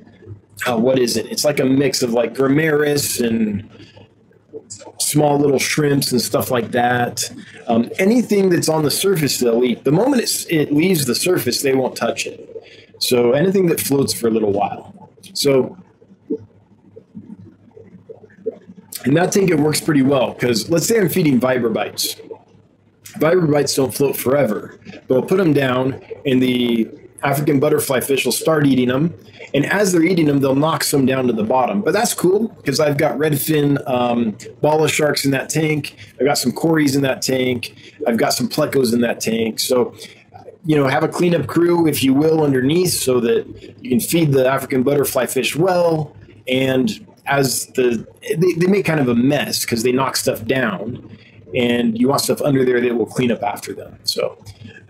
what is it? It's like a mix of like Gramaris and small little shrimps and stuff like that. Anything that's on the surface they'll eat. The moment it leaves the surface, they won't touch it. So anything that floats for a little while. So, and that tank, it works pretty well because let's say I'm feeding vibrobites. Vibrobites don't float forever, but I'll put them down and the African butterfly fish will start eating them, and as they're eating them, they'll knock some down to the bottom. But that's cool because I've got redfin bala sharks in that tank. I've got some cories in that tank. I've got some plecos in that tank. So you know, have a cleanup crew, if you will, underneath so that you can feed the African butterfly fish well. And as they make kind of a mess because they knock stuff down, and you want stuff under there that will clean up after them. So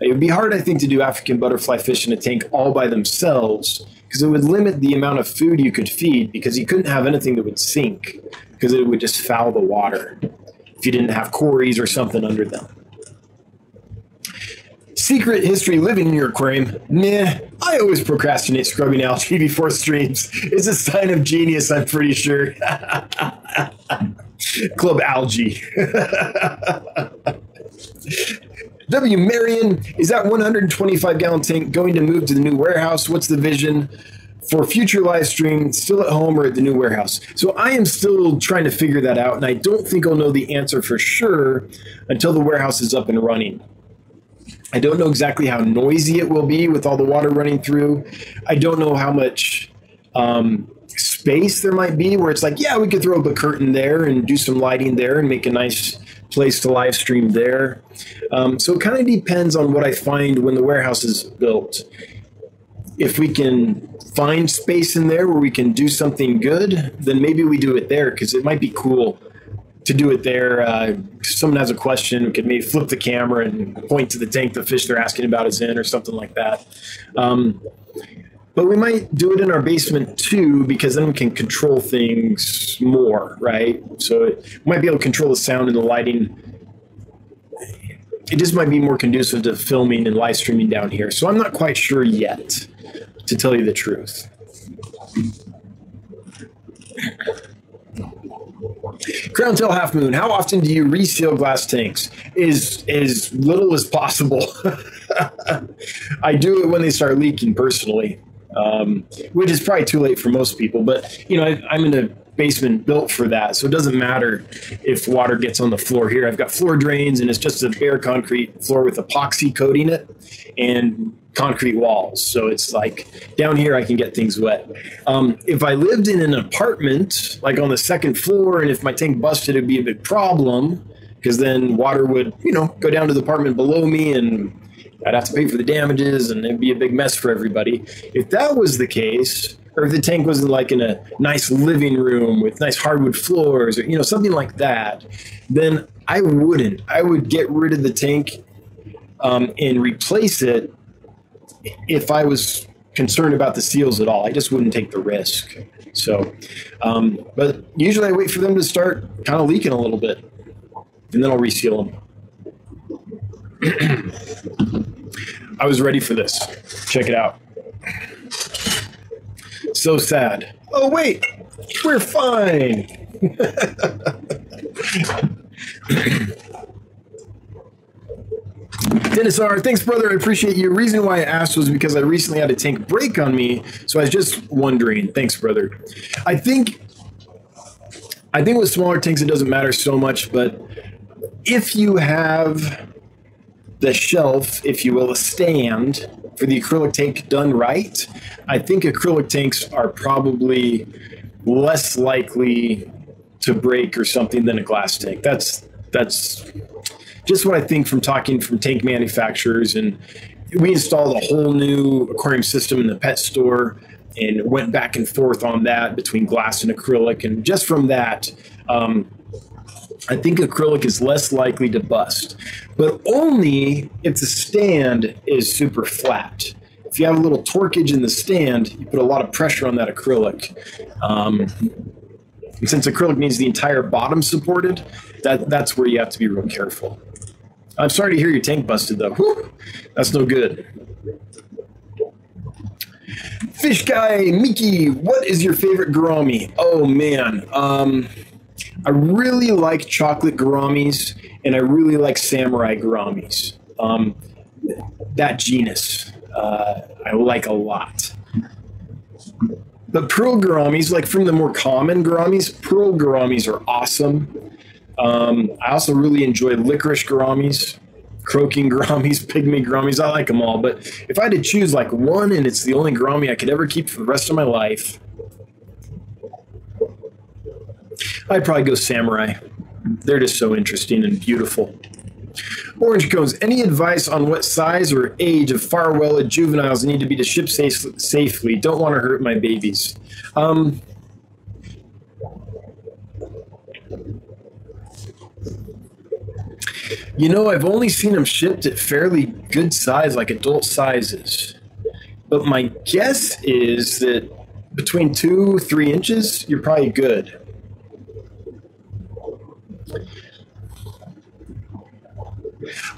it would be hard, I think, to do African butterfly fish in a tank all by themselves, because it would limit the amount of food you could feed, because you couldn't have anything that would sink, because it would just foul the water if you didn't have quarries or something under them. Secret history living in your aquarium. Nah, I always procrastinate scrubbing algae before streams. It's a sign of genius, I'm pretty sure. Club algae. W. Marion, is that 125-gallon tank going to move to the new warehouse? What's the vision for future live stream, still at home or at the new warehouse? So I am still trying to figure that out, and I don't think I'll know the answer for sure until the warehouse is up and running. I don't know exactly how noisy it will be with all the water running through. I don't know how much space there might be where it's like, yeah, we could throw up a curtain there and do some lighting there and make a nice place to live stream there. So it kind of depends on what I find when the warehouse is built. If we can find space in there where we can do something good, then maybe we do it there, because it might be cool to do it there. If someone has a question, we could maybe flip the camera and point to the tank the fish they're asking about is in or something like that. But we might do it in our basement too, because then we can control things more, right? So it might be able to control the sound and the lighting. It just might be more conducive to filming and live streaming down here. So I'm not quite sure yet, to tell you the truth. Crown Tail Half Moon, how often do you reseal glass tanks? Is as little as possible. I do it when they start leaking personally, which is probably too late for most people. But, you know, I'm in a basement built for that, so it doesn't matter if water gets on the floor here. I've got floor drains, and it's just a bare concrete floor with epoxy coating it and concrete walls. So it's like down here I can get things wet. If I lived in an apartment, like on the second floor, and if my tank busted, it'd be a big problem, because then water would, you know, go down to the apartment below me, and I'd have to pay for the damages, and it'd be a big mess for everybody. If that was the case, or if the tank wasn't like in a nice living room with nice hardwood floors, or, you know, something like that, then I wouldn't. I would get rid of the tank and replace it if I was concerned about the seals at all. I just wouldn't take the risk. So, but usually I wait for them to start kind of leaking a little bit, and then I'll reseal them. I was ready for this. Check it out. So sad. Oh, wait, we're fine. Dennis R., thanks, brother. I appreciate you. Reason why I asked was because I recently had a tank break on me, so I was just wondering. Thanks, brother. I think with smaller tanks, it doesn't matter so much, but if you have the shelf, if you will, a stand for the acrylic tank done right, I think acrylic tanks are probably less likely to break or something than a glass tank. That's just what I think from talking from tank manufacturers. And we installed a whole new aquarium system in the pet store and went back and forth on that between glass and acrylic. And just from that, I think acrylic is less likely to bust, but only if the stand is super flat. If you have a little torquage in the stand, you put a lot of pressure on that acrylic. And since acrylic needs the entire bottom supported, that's where you have to be real careful. I'm sorry to hear your tank busted, though. Whew, that's no good. Fish Guy Mickey, what is your favorite gourami? Oh, man. I really like chocolate gouramis, and I really like samurai gouramis. That genus, I like a lot. But pearl gouramis, like from the more common gouramis, pearl gouramis are awesome. I also really enjoy licorice gouramis, croaking gouramis, pygmy gouramis. I like them all. But if I had to choose like one, and it's the only gourami I could ever keep for the rest of my life, I'd probably go samurai. They're just so interesting and beautiful. Orange Cones, any advice on what size or age of farwelled juveniles need to be to ship safely? Don't want to hurt my babies. You know, I've only seen them shipped at fairly good size, like adult sizes. But my guess is that between 2-3 inches, you're probably good.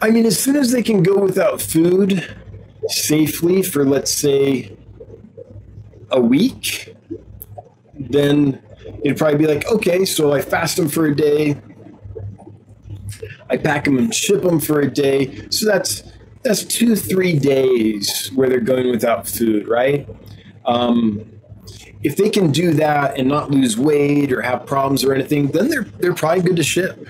I mean, as soon as they can go without food safely for, let's say, a week, then it'd probably be like, okay, so I fast them for a day, I pack them and ship them for a day. So that's 2-3 days where they're going without food, right? If they can do that and not lose weight or have problems or anything, then they're probably good to ship.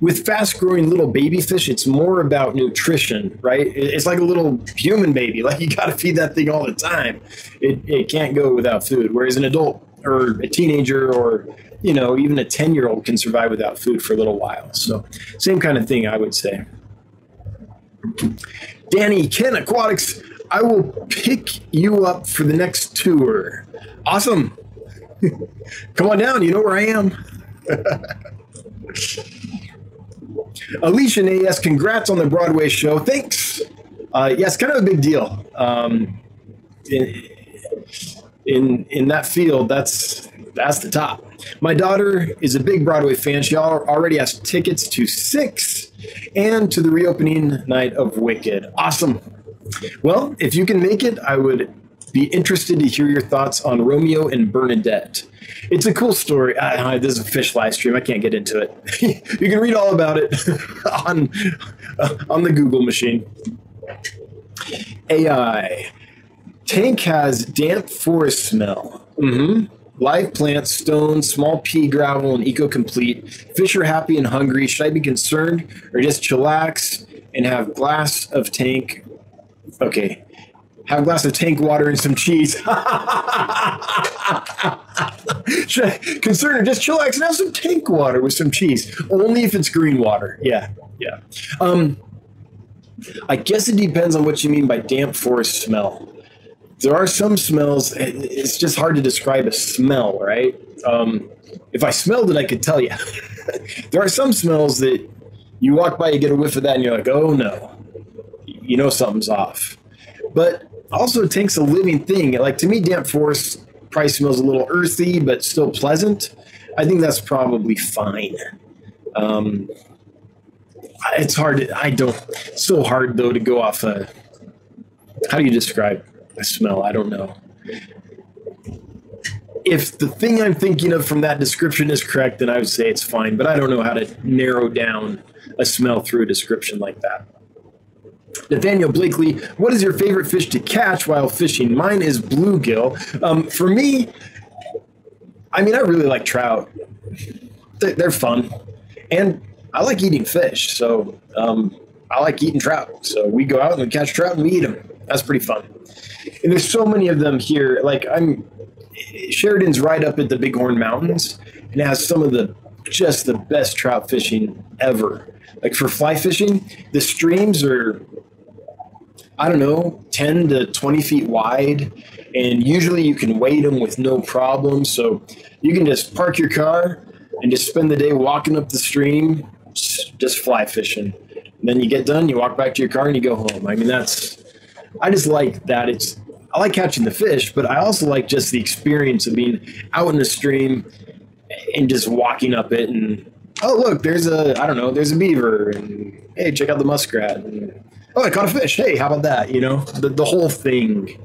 With fast-growing little baby fish, it's more about nutrition, right? It's like a little human baby. Like, you got to feed that thing all the time. It can't go without food. Whereas an adult or a teenager or, you know, even a 10-year-old can survive without food for a little while. So same kind of thing, I would say. Danny, Ken Aquatics, I will pick you up for the next tour. Awesome. Come on down. You know where I am. Alicia and AS, congrats on the Broadway show. Thanks. Yes, kind of a big deal. In that field, that's the top. My daughter is a big Broadway fan. She already has tickets to 6 and to the reopening night of Wicked. Awesome. Well, if you can make it, I would be interested to hear your thoughts on Romeo and Bernadette. It's a cool story. This is a fish live stream. I can't get into it. You can read all about it on the Google machine. AI. Tank has damp forest smell. Mm-hmm. Live plants, stones, small pea gravel, and eco-complete. Fish are happy and hungry. Should I be concerned or just chillax and have glass of tank? Okay. Have a glass of tank water and some cheese. Concern or just chillax and have some tank water with some cheese. Only if it's green water. Yeah. I guess it depends on what you mean by damp forest smell. There are some smells, it's just hard to describe a smell, right? If I smelled it, I could tell you. There are some smells that you walk by, you get a whiff of that, and you're like, oh no, you know something's off. But also it takes a living thing. Like, to me, damp forest probably smells a little earthy, but still pleasant. I think that's probably fine. It's hard. It's so hard though to go off a, how do you describe a smell? I don't know. If the thing I'm thinking of from that description is correct, then I would say it's fine, but I don't know how to narrow down a smell through a description like that. Nathaniel Blakely, what is your favorite fish to catch while fishing? Mine is bluegill. For me, I mean, I really like trout. They're fun. And I like eating fish, so I like eating trout. So we go out and we catch trout and we eat them. That's pretty fun. And there's so many of them here. Like, Sheridan's right up at the Bighorn Mountains and has some of the best trout fishing ever. Like, for fly fishing, the streams are, I don't know, 10 to 20 feet wide, and usually you can wade them with no problem. So you can just park your car and just spend the day walking up the stream, just fly fishing. And then you get done, you walk back to your car, and you go home. I mean, I just like that. I like catching the fish, but I also like just the experience of being out in the stream and just walking up it and, oh, look, there's a beaver, and hey, check out the muskrat, and oh, I caught a fish, hey, how about that, you know? The whole thing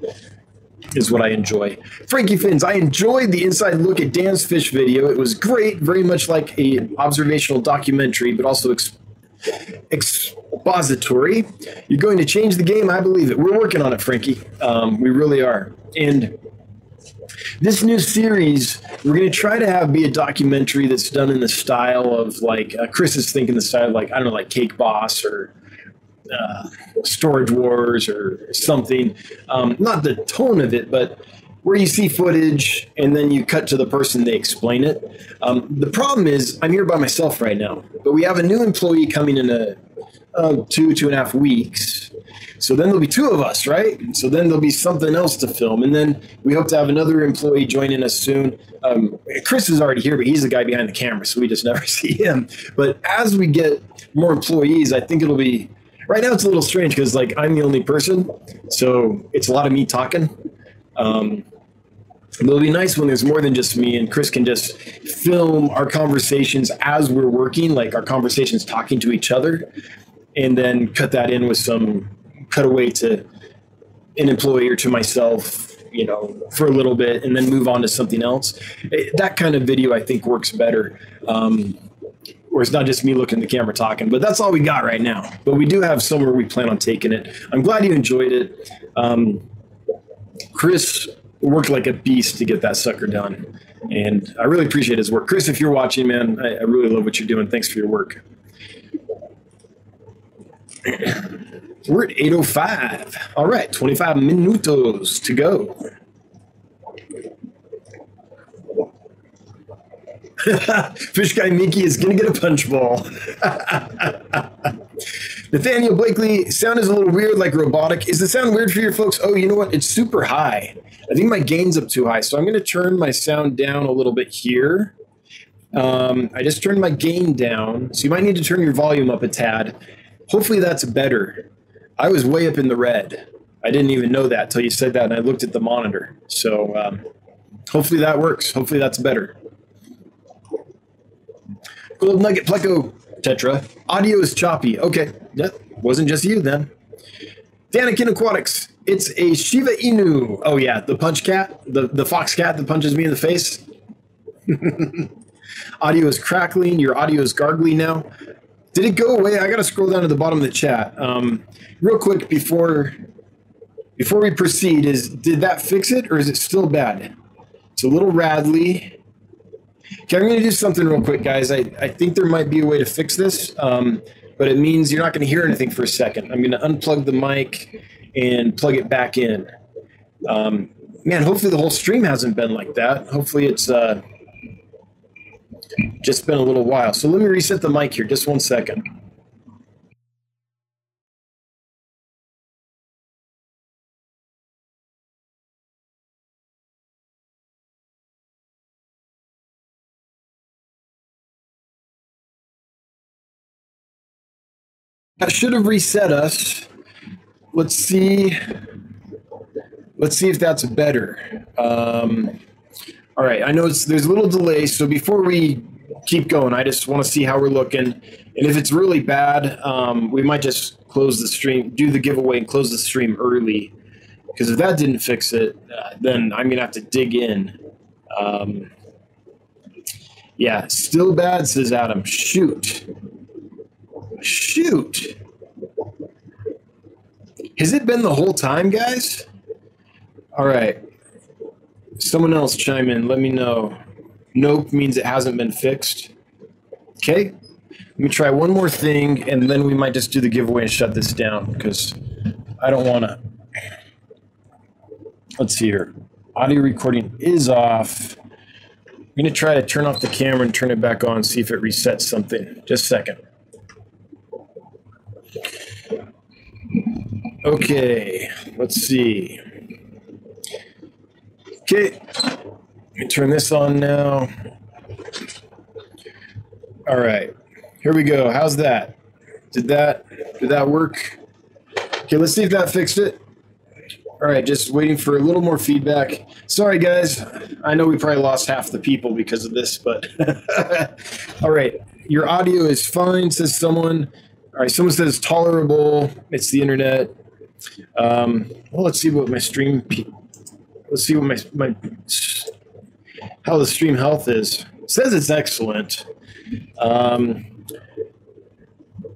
is what I enjoy. Frankie Fins, I enjoyed the inside look at Dan's fish video. It was great, very much like an observational documentary, but also expository. You're going to change the game, I believe it. We're working on it, Frankie. We really are. And this new series, we're going to try to have be a documentary that's done in the style of, like, Chris is thinking the style of, like, I don't know, like Cake Boss or Storage Wars or something. Not the tone of it, but where you see footage and then you cut to the person, they explain it. The problem is I'm here by myself right now, but we have a new employee coming in 2.5 weeks. So then there'll be two of us, right? So then there'll be something else to film. And then we hope to have another employee joining us soon. Chris is already here, but he's the guy behind the camera, so we just never see him. But as we get more employees, I think it'll be, right now it's a little strange because like I'm the only person. So it's a lot of me talking. It'll be nice when there's more than just me, and Chris can just film our conversations as we're working, like our conversations talking to each other, and then cut that in with some cutaway to an employee or to myself, you know, for a little bit, and then move on to something else. That kind of video, I think, works better. Or it's not just me looking at the camera talking, but that's all we got right now. But we do have somewhere we plan on taking it. I'm glad you enjoyed it. Chris worked like a beast to get that sucker done, and I really appreciate his work. Chris, if you're watching, man, I really love what you're doing. Thanks for your work. We're at 8:05. All right, 25 minutos to go. Fish Guy Mickey is going to get a punch ball. Nathaniel Blakely, sound is a little weird, like robotic. Is the sound weird for your folks? Oh, you know what? It's super high. I think my gain's up too high, so I'm going to turn my sound down a little bit here. I just turned my gain down, so you might need to turn your volume up a tad. Hopefully that's better. I was way up in the red. I didn't even know that till you said that, and I looked at the monitor. So hopefully that works. Hopefully that's better. Gold Nugget Pleco Tetra. Audio is choppy. Okay, that wasn't just you then. Danikin Aquatics. It's a Shiba Inu. Oh yeah, the punch cat, the fox cat that punches me in the face. Audio is crackling. Your audio is gargly now. Did it go away? I got to scroll down to the bottom of the chat. Real quick before we proceed, did that fix it, or is it still bad? It's a little rattly. Okay, I'm going to do something real quick, guys. I think there might be a way to fix this, but it means you're not going to hear anything for a second. I'm going to unplug the mic and plug it back in. Man, hopefully the whole stream hasn't been like that. Hopefully it's... just been a little while. So let me reset the mic here. Just one second. I should have reset us. Let's see if that's better. All right, I know there's a little delay, so before we keep going, I just want to see how we're looking. And if it's really bad, we might just close the stream, do the giveaway, and close the stream early. Because if that didn't fix it, then I'm going to have to dig in. Yeah, still bad, says Adam. Shoot. Has it been the whole time, guys? All right. Someone else chime in. Let me know. Nope means it hasn't been fixed. Okay. Let me try one more thing, and then we might just do the giveaway and shut this down because I don't want to. Let's see here. Audio recording is off. I'm going to try to turn off the camera and turn it back on, see if it resets something. Just a second. Okay. Let's see. Okay, let me turn this on now. All right, here we go. How's that? Did that work? Okay, let's see if that fixed it. All right, just waiting for a little more feedback. Sorry, guys. I know we probably lost half the people because of this, but all right, your audio is fine, says someone. All right, someone says tolerable. It's the internet. Well, let's see what my stream. Let's see what how the stream health is. It says it's excellent.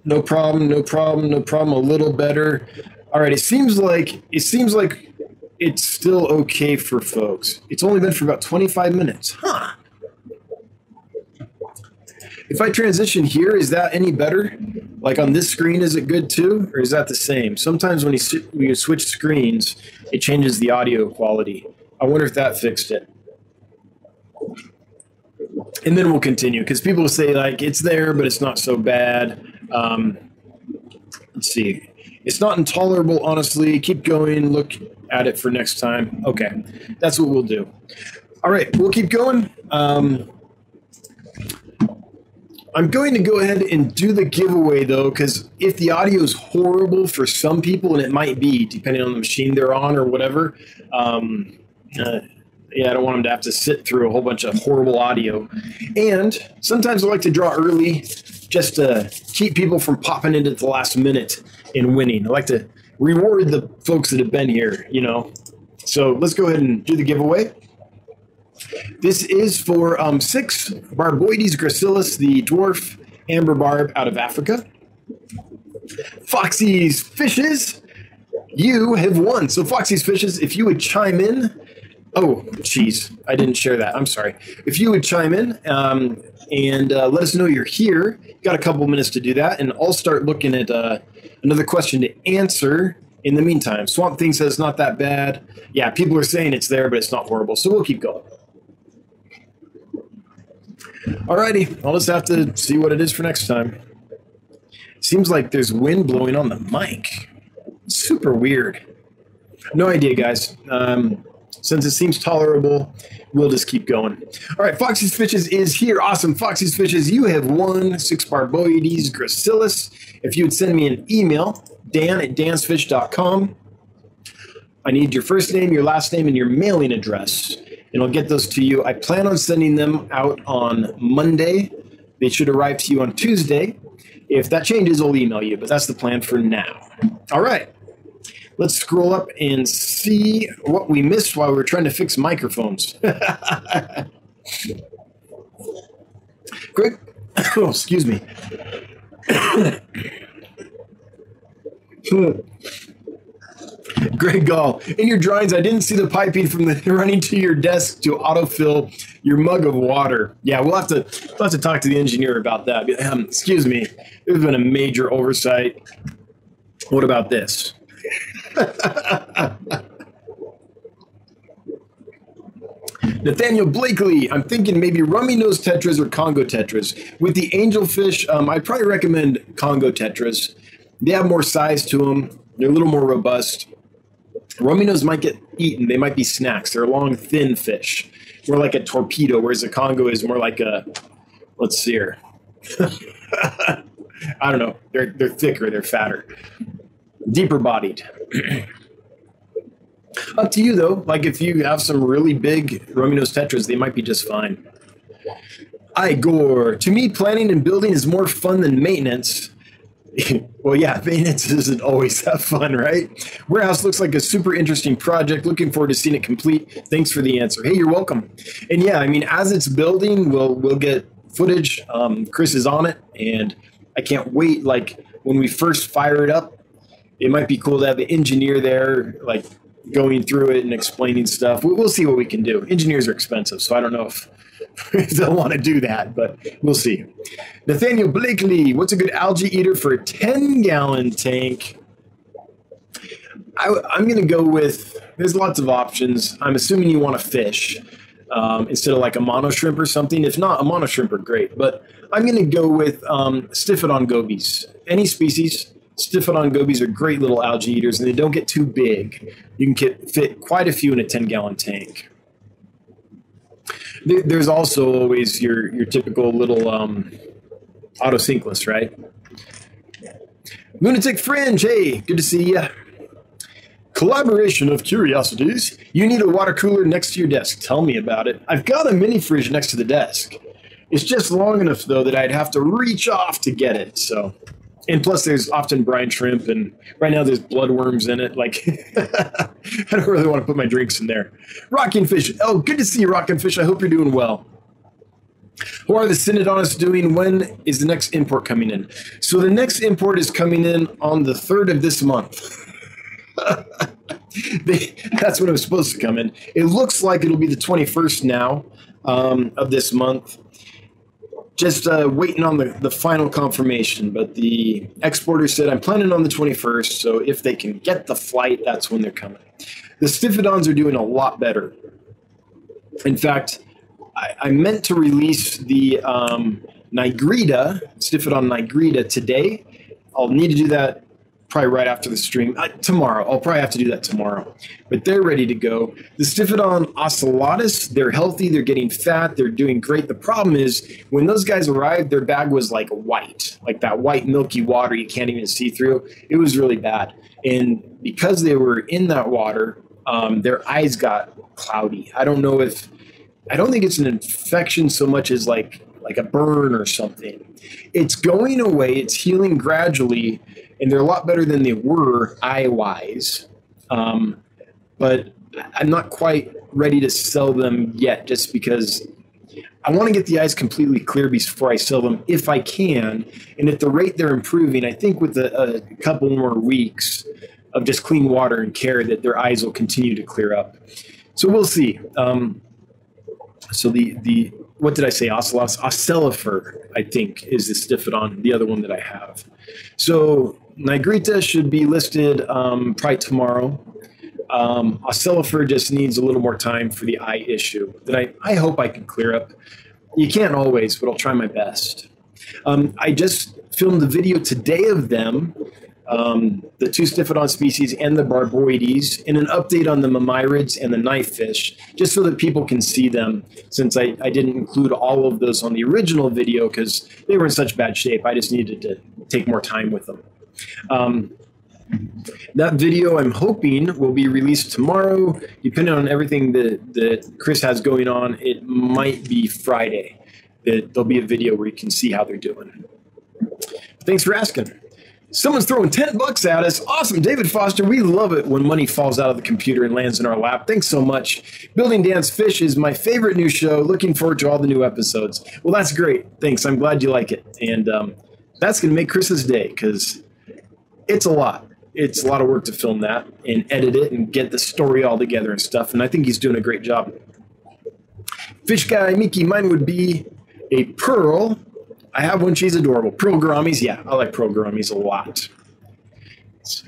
No problem. A little better. All right. It seems like it's still okay for folks. It's only been for about 25 minutes, huh? If I transition here, is that any better? Like on this screen, is it good too? Or is that the same? Sometimes when you switch screens, it changes the audio quality. I wonder if that fixed it. And then we'll continue because people will say like, it's there, but it's not so bad. Let's see. It's not intolerable, honestly. Keep going. Look at it for next time. Okay. That's what we'll do. All right. We'll keep going. I'm going to go ahead and do the giveaway, though, because if the audio is horrible for some people, and it might be, depending on the machine they're on or whatever, yeah, I don't want them to have to sit through a whole bunch of horrible audio. And sometimes I like to draw early just to keep people from popping into the last minute and winning. I like to reward the folks that have been here, you know. So let's go ahead and do the giveaway. This is for 6 Barboides gracilis, the dwarf amber barb out of Africa. Foxy's Fishes, you have won. So Foxy's Fishes, if you would chime in. Oh, geez, I didn't share that. I'm sorry. If you would chime in and let us know you're here. You've got a couple minutes to do that, and I'll start looking at another question to answer in the meantime. Swamp Thing says not that bad. Yeah, people are saying it's there, but it's not horrible, so we'll keep going. Alrighty, I'll just have to see what it is for next time. Seems like there's wind blowing on the mic. Super weird. No idea, guys. Since it seems tolerable, we'll just keep going. All right, Foxy's Fishes is here. Awesome, Foxy's Fishes, you have won 6 Barboides gracilis. If you would send me an email, Dan@Dan'sFish.com. I need your first name, your last name, and your mailing address, and I'll get those to you. I plan on sending them out on Monday. They should arrive to you on Tuesday. If that changes, I'll email you, but that's the plan for now. All right, let's scroll up and see what we missed while we were trying to fix microphones. Greg, oh, excuse me. Greg Gall, in your drawings, I didn't see the piping from the running to your desk to autofill your mug of water. Yeah, we'll have to talk to the engineer about that. Excuse me, there's been a major oversight. What about this? Nathaniel Blakely, I'm thinking maybe rummy nose tetras or Congo tetras. With the angelfish, I'd probably recommend Congo tetras. They have more size to them. They're a little more robust. Rummy nose might get eaten. They might be snacks. They're a long, thin fish. More like a torpedo, whereas a Congo is more like a, let's see here. I don't know. They're thicker. They're fatter. Deeper bodied. Up to you, though. Like, if you have some really big Romeo and Bernadette tetras, they might be just fine. Igor, to me, planning and building is more fun than maintenance. Well, yeah, maintenance isn't always that fun, right? Warehouse looks like a super interesting project. Looking forward to seeing it complete. Thanks for the answer. Hey, you're welcome. And yeah, I mean, as it's building, we'll get footage. Chris is on it, and I can't wait. Like, when we first fire it up, it might be cool to have the engineer there, like, going through it and explaining stuff. We'll see what we can do. Engineers are expensive, so I don't know if they'll want to do that, but we'll see. Nathaniel Blakely, what's a good algae eater for a 10-gallon tank? I'm going to go with, there's lots of options. I'm assuming you want a fish instead of like a mono shrimp or something. If not, a mono shrimp are great, but I'm going to go with Stiphodon gobies, any species. Stiphodon gobies are great little algae eaters, and they don't get too big. You can fit quite a few in a 10-gallon tank. There's also always your typical little autosynclus, right? Lunatic Fringe, hey, good to see you. Collaboration of curiosities. You need a water cooler next to your desk. Tell me about it. I've got a mini fridge next to the desk. It's just long enough, though, that I'd have to reach off to get it, so... And plus, there's often brine shrimp, and right now there's bloodworms in it. Like, I don't really want to put my drinks in there. Rocking Fish. Oh, good to see you, Rocking Fish. I hope you're doing well. How are the Cynodontists doing? When is the next import coming in? So the next import is coming in on the 3rd of this month. That's when it was supposed to come in. It looks like it'll be the 21st now of this month. Just waiting on the final confirmation, but the exporter said, I'm planning on the 21st, so if they can get the flight, that's when they're coming. The Stiphodons are doing a lot better. In fact, I meant to release the Nigreta, Stiphodon nigreta today. I'll need to do that probably right after the stream. Tomorrow. I'll probably have to do that tomorrow. But they're ready to go. The Stiphodon oscillatus, they're healthy. They're getting fat. They're doing great. The problem is when those guys arrived, their bag was like white, like that white milky water you can't even see through. It was really bad. And because they were in that water, their eyes got cloudy. I don't know if, I don't think it's an infection so much as like a burn or something. It's going away. It's healing gradually. And they're a lot better than they were eye-wise. But I'm not quite ready to sell them yet just because I want to get the eyes completely clear before I sell them if I can. And at the rate they're improving, I think with a couple more weeks of just clean water and care that their eyes will continue to clear up. So we'll see. So the what did I say? Ocelus? Ocellifer, I think, is the Stiphodon, the other one that I have. So nigreta should be listed probably tomorrow. Ocellifer just needs a little more time for the eye issue that I hope I can clear up. You can't always, but I'll try my best. I just filmed the video today of them, the two Stiphodon species and the Barboides, and an update on the Mammirids and the knife fish, just so that people can see them, since I didn't include all of those on the original video because they were in such bad shape. I just needed to take more time with them. That video, I'm hoping, will be released tomorrow. Depending on everything that Chris has going on, it might be Friday. There'll be a video where you can see how they're doing. Thanks for asking. Someone's throwing $10 at us. Awesome, David Foster. We love it when money falls out of the computer and lands in our lap. Thanks so much. Building Dan's Fish is my favorite new show. Looking forward to all the new episodes. Well, that's great. Thanks. I'm glad you like it. And that's going to make Chris's day because it's a lot. It's a lot of work to film that and edit it and get the story all together and stuff. And I think he's doing a great job. Fish guy, Mickey, mine would be a pearl. I have one. She's adorable. Pearl gouramis. Yeah, I like pearl gouramis a lot. So,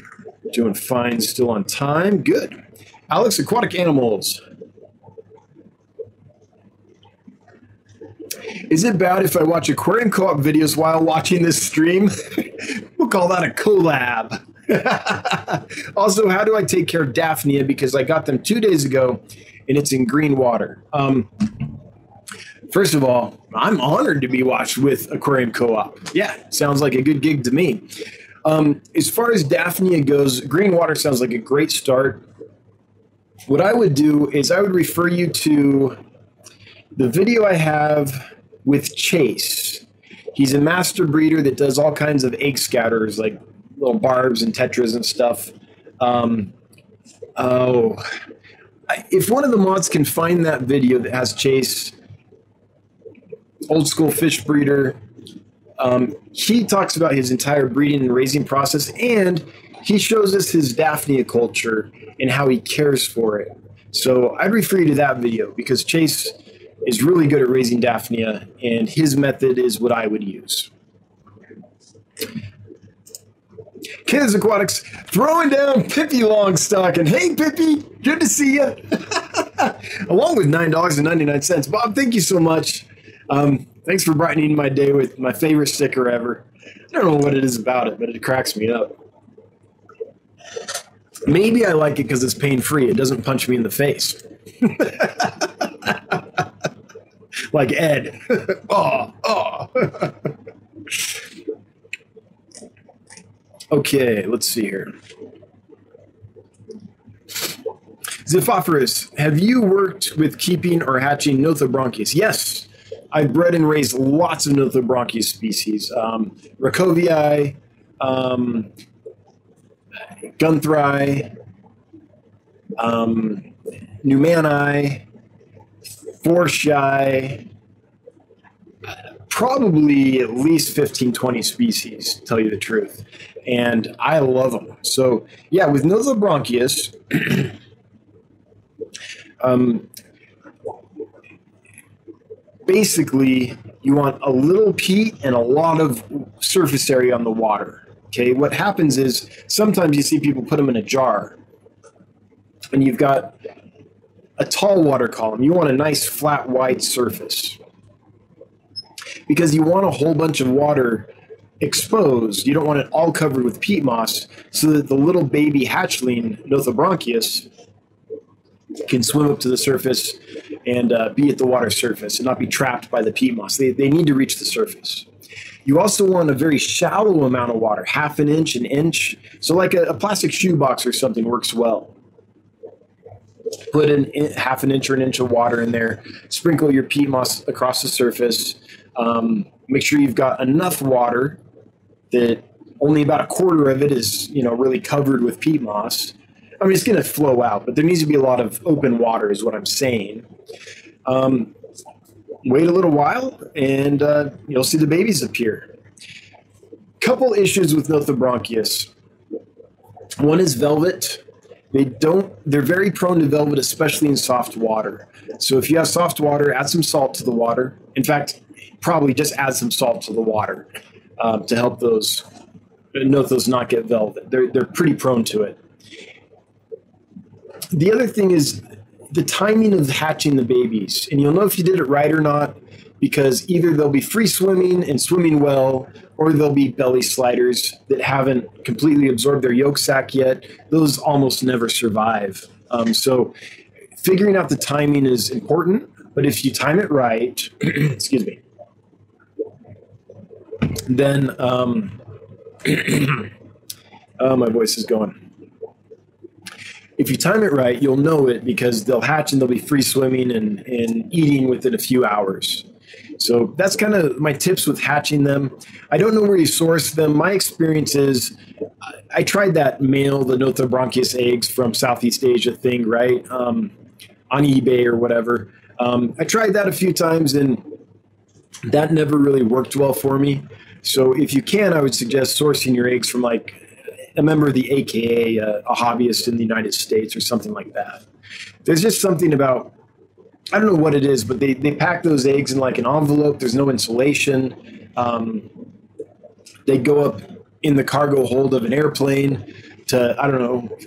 doing fine. Still on time. Good. Alex, aquatic animals. Is it bad if I watch aquarium co-op videos while watching this stream? We'll call that a collab. Also, how do I take care of Daphnia? Because I got them 2 days ago, and it's in green water. First of all, I'm honored to be watched with Aquarium Co-op. Yeah, sounds like a good gig to me. As far as Daphnia goes, green water sounds like a great start. What I would do is I would refer you to the video I have with Chase. He's a master breeder that does all kinds of egg scatters, like little barbs and tetras and stuff. If one of the mods can find that video that has Chase, old school fish breeder. He talks about his entire breeding and raising process, and he shows us his Daphnia culture and how he cares for it. So I'd refer you to that video because Chase is really good at raising Daphnia, and his method is what I would use. Kids Aquatics throwing down Pippi Longstocking. Hey, Pippi, good to see you. Along with $9.99. Bob, thank you so much. Thanks for brightening my day with my favorite sticker ever. I don't know what it is about it, but it cracks me up. Maybe I like it because it's pain-free. It doesn't punch me in the face. Like Ed. Oh. Okay, let's see here. Ziphophorus, have you worked with keeping or hatching Nothobranchius? Yes. I've bred and raised lots of Nothobranchius species. Rakovi, gunthrai, numani, forshi, probably at least 15, 20 species, to tell you the truth. And I love them. So, yeah, with Nothobranchius, basically, you want a little peat and a lot of surface area on the water. Okay, what happens is sometimes you see people put them in a jar and you've got a tall water column. You want a nice flat, wide surface because you want a whole bunch of water exposed. You don't want it all covered with peat moss so that the little baby hatchling Nothobranchius can swim up to the surface and be at the water surface and not be trapped by the peat moss. They need to reach the surface. You also want a very shallow amount of water, half an inch. So like a plastic shoebox or something works well. Put half an inch or an inch of water in there. Sprinkle your peat moss across the surface. Make sure you've got enough water that only about a quarter of it is, you know, really covered with peat moss. I mean, it's going to flow out, but there needs to be a lot of open water is what I'm saying. Wait a little while and you'll see the babies appear. Couple issues with Nothobranchius. One is velvet. They're very prone to velvet, especially in soft water. So if you have soft water, add some salt to the water. In fact, probably just add some salt to the water to help those Nothos not get velvet. They're pretty prone to it. The other thing is the timing of hatching the babies. And you'll know if you did it right or not, because either they'll be free swimming and swimming well, or they'll be belly sliders that haven't completely absorbed their yolk sac yet. Those almost never survive. So figuring out the timing is important, but if you time it right, excuse me, then, oh, my voice is going. If you time it right, you'll know it because they'll hatch and they'll be free swimming and eating within a few hours. So that's kind of my tips with hatching them. I don't know where you source them. My experience is I tried that male, the Nothobranchius eggs from Southeast Asia thing, right? On eBay or whatever. I tried that a few times and that never really worked well for me. So if you can, I would suggest sourcing your eggs from like a member of the AKA, a hobbyist in the United States or something like that. There's just something about, I don't know what it is, but they pack those eggs in like an envelope. There's no insulation. They go up in the cargo hold of an airplane to, I don't know,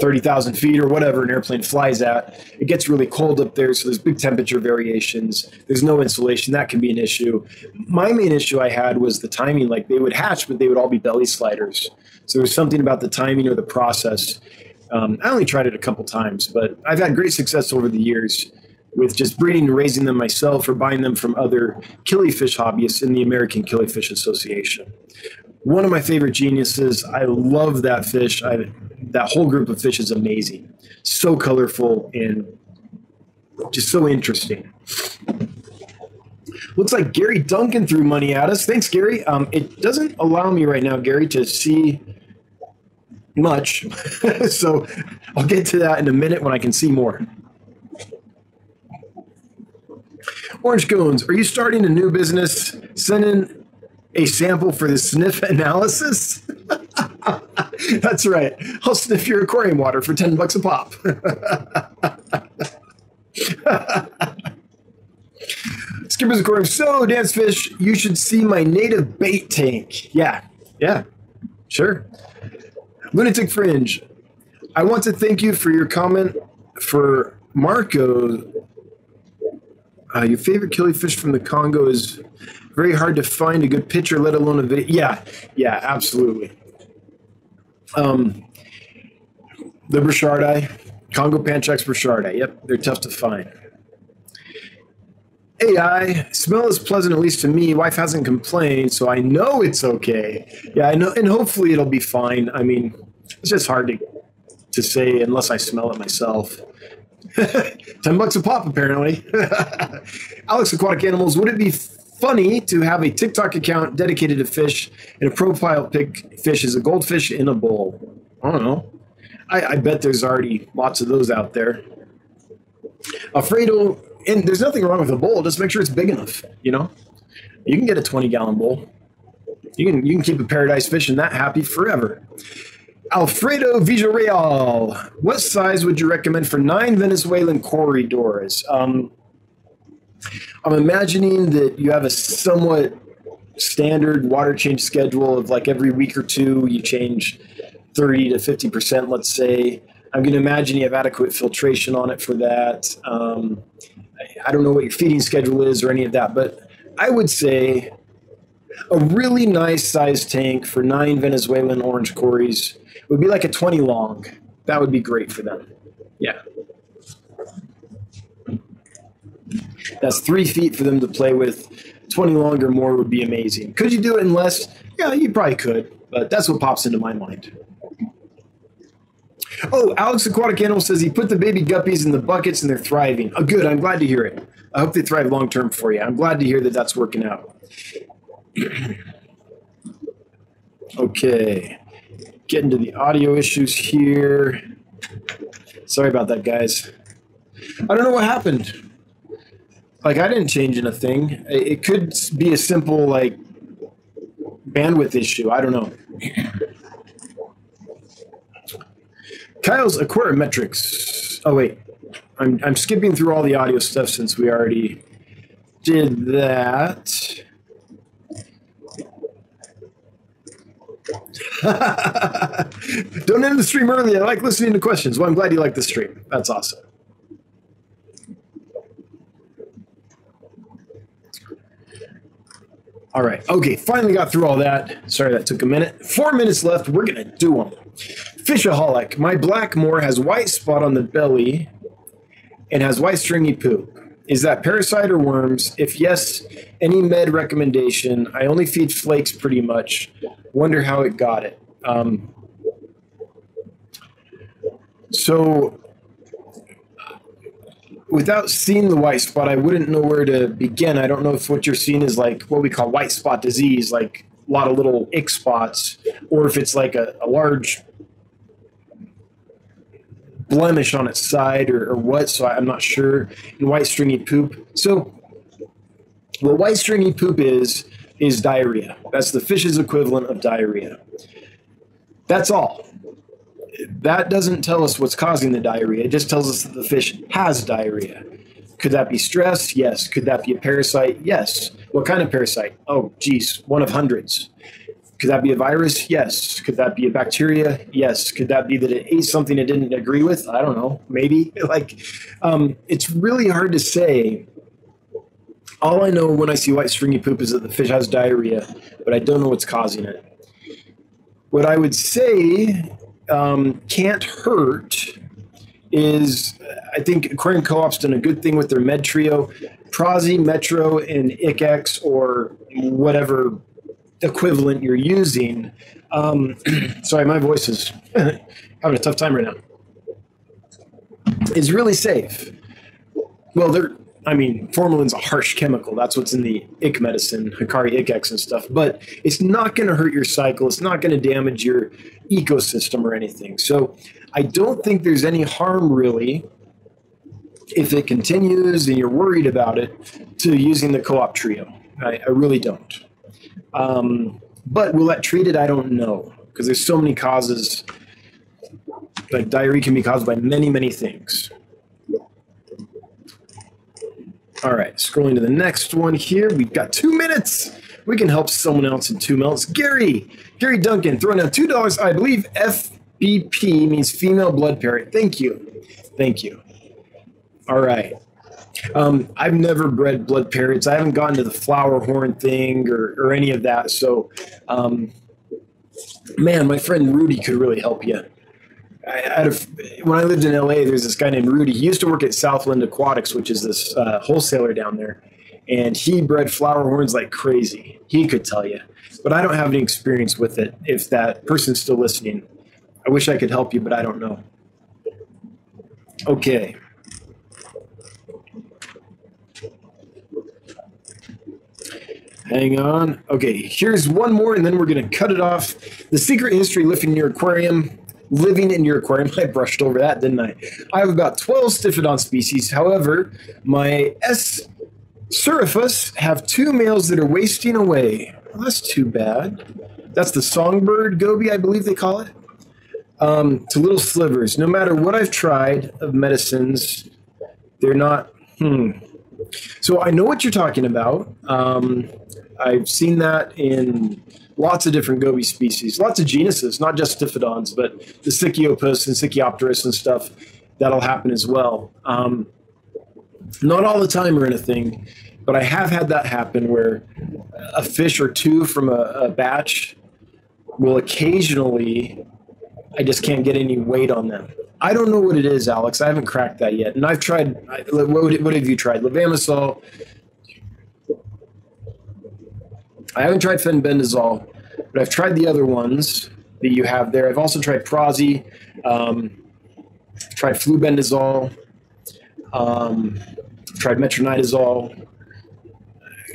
30,000 feet or whatever an airplane flies at. It gets really cold up there, so there's big temperature variations. There's no insulation. That can be an issue. My main issue I had was the timing. Like they would hatch, but they would all be belly sliders. So there's something about the timing or the process. I only tried it a couple times, but I've had great success over the years with just breeding and raising them myself or buying them from other killifish hobbyists in the American Killifish Association. One of my favorite geniuses. I love that fish. That whole group of fish is amazing. So colorful and just so interesting. Looks like Gary Duncan threw money at us. Thanks, Gary. It doesn't allow me right now, Gary, to see much. So I'll get to that in a minute when I can see more. Orange Goons, are you starting a new business? Send in a sample for the sniff analysis? That's right. I'll sniff your aquarium water for $10 a pop. Skipper's Aquarium. So, Dan'sFish, you should see my native bait tank. Yeah, sure. Lunatic Fringe. I want to thank you for your comment for Marco. Your favorite killifish from the Congo is very hard to find a good picture, let alone a video. Yeah, absolutely. The Burchardi, Congo Panchax Burchardi. Yep, they're tough to find. AI, smell is pleasant, at least to me. Wife hasn't complained, so I know it's okay. Yeah, I know, and hopefully it'll be fine. I mean, it's just hard to say unless I smell it myself. $10 a pop, apparently. Alex Aquatic Animals, would it be funny to have a TikTok account dedicated to fish and a profile pic fish is a goldfish in a bowl? I don't know. I bet there's already lots of those out there. Alfredo, and there's nothing wrong with a bowl. Just make sure it's big enough, you know? You can get a 20-gallon bowl. You can keep a paradise fish in that happy forever. Alfredo Villarreal, what size would you recommend for 9 Venezuelan corridors? I'm imagining that you have a somewhat standard water change schedule of like every week or two, you change 30 to 50%, let's say. I'm going to imagine you have adequate filtration on it for that. I don't know what your feeding schedule is or any of that, but I would say a really nice size tank for 9 Venezuelan orange cories would be like a 20 long. That would be great for them. Yeah. That's 3 feet for them to play with. 20 long or more would be amazing. Could you do it in less? Yeah, you probably could, but that's what pops into my mind. Oh, Alex Aquatic Animal says he put the baby guppies in the buckets and they're thriving. Oh, good. I'm glad to hear it. I hope they thrive long term for you. I'm glad to hear that that's working out. Okay. Getting to the audio issues here. Sorry about that, guys. I don't know what happened. Like, I didn't change anything. It could be a simple, like, bandwidth issue. I don't know. Kyle's Aquarimetrics. Oh, wait. I'm skipping through all the audio stuff since we already did that. Don't end the stream early. I like listening to questions. Well, I'm glad you like the stream. That's awesome. All right. Okay. Finally got through all that. Sorry that took a minute. 4 minutes left. We're going to do them. Fishaholic. My black moor has white spot on the belly and has white stringy poop. Is that parasite or worms? If yes, any med recommendation? I only feed flakes pretty much. Wonder how it got it. So without seeing the white spot, I wouldn't know where to begin. I don't know if what you're seeing is like what we call white spot disease, like a lot of little ick spots, or if it's like a large blemish on its side or what, so I'm not sure. And white stringy poop. So what white stringy poop is diarrhea. That's the fish's equivalent of diarrhea. That's all. That doesn't tell us what's causing the diarrhea. It just tells us that the fish has diarrhea. Could that be stress? Yes. Could that be a parasite? Yes. What kind of parasite? Oh, geez, one of hundreds. Could that be a virus? Yes. Could that be a bacteria? Yes. Could that be that it ate something it didn't agree with? I don't know. Maybe. Like, it's really hard to say. All I know when I see white stringy poop is that the fish has diarrhea, but I don't know what's causing it. What I would say can't hurt is, I think Aquarium Co-op's done a good thing with their med trio, Prosi, Metro, and ICX, or whatever equivalent you're using. Sorry, my voice is having a tough time right now. It's really safe. Well, formalin's a harsh chemical. That's what's in the ick medicine, Hikari ICX and stuff. But it's not going to hurt your cycle. It's not going to damage your ecosystem or anything. So I don't think there's any harm, really, if it continues and you're worried about it, to using the Co-op trio. I really don't. But will that treat it? I don't know, because there's so many causes. Like, diarrhea can be caused by many, many things. All right, scrolling to the next one here. We've got 2 minutes. We can help someone else in 2 minutes. Gary Duncan, throwing down $2. I believe FBP means female blood parrot. Thank you. All right. I've never bred blood parrots. I haven't gotten to the flower horn thing or any of that. So, man, my friend Rudy could really help you. When I lived in LA, there's this guy named Rudy. He used to work at Southland Aquatics, which is this wholesaler down there, and he bred flower horns like crazy. He could tell you, but I don't have any experience with it. If that person's still listening, I wish I could help you, but I don't know. Okay. Hang on. Okay, here's one more, and then we're going to cut it off. The secret history living in your aquarium. Living in your aquarium. I brushed over that, didn't I? I have about 12 Stiphodon species. However, my S. surifus have 2 males that are wasting away. Well, that's too bad. That's the songbird goby, I believe they call it, to little slivers. No matter what I've tried of medicines, they're not. So I know what you're talking about. I've seen that in lots of different goby species, lots of genuses, not just Stiphodons, but the Sicyopus and Sicyopterus and stuff. That'll happen as well. Not all the time or anything, But I have had that happen where a fish or two from a batch will occasionally, I just can't get any weight on them. I don't know what it is, Alex. I haven't cracked that yet. And I've tried, what have you tried? Levamisol. I haven't tried fenbendazole, but I've tried the other ones that you have there. I've also tried Prozi, tried flubendazole, tried metronidazole,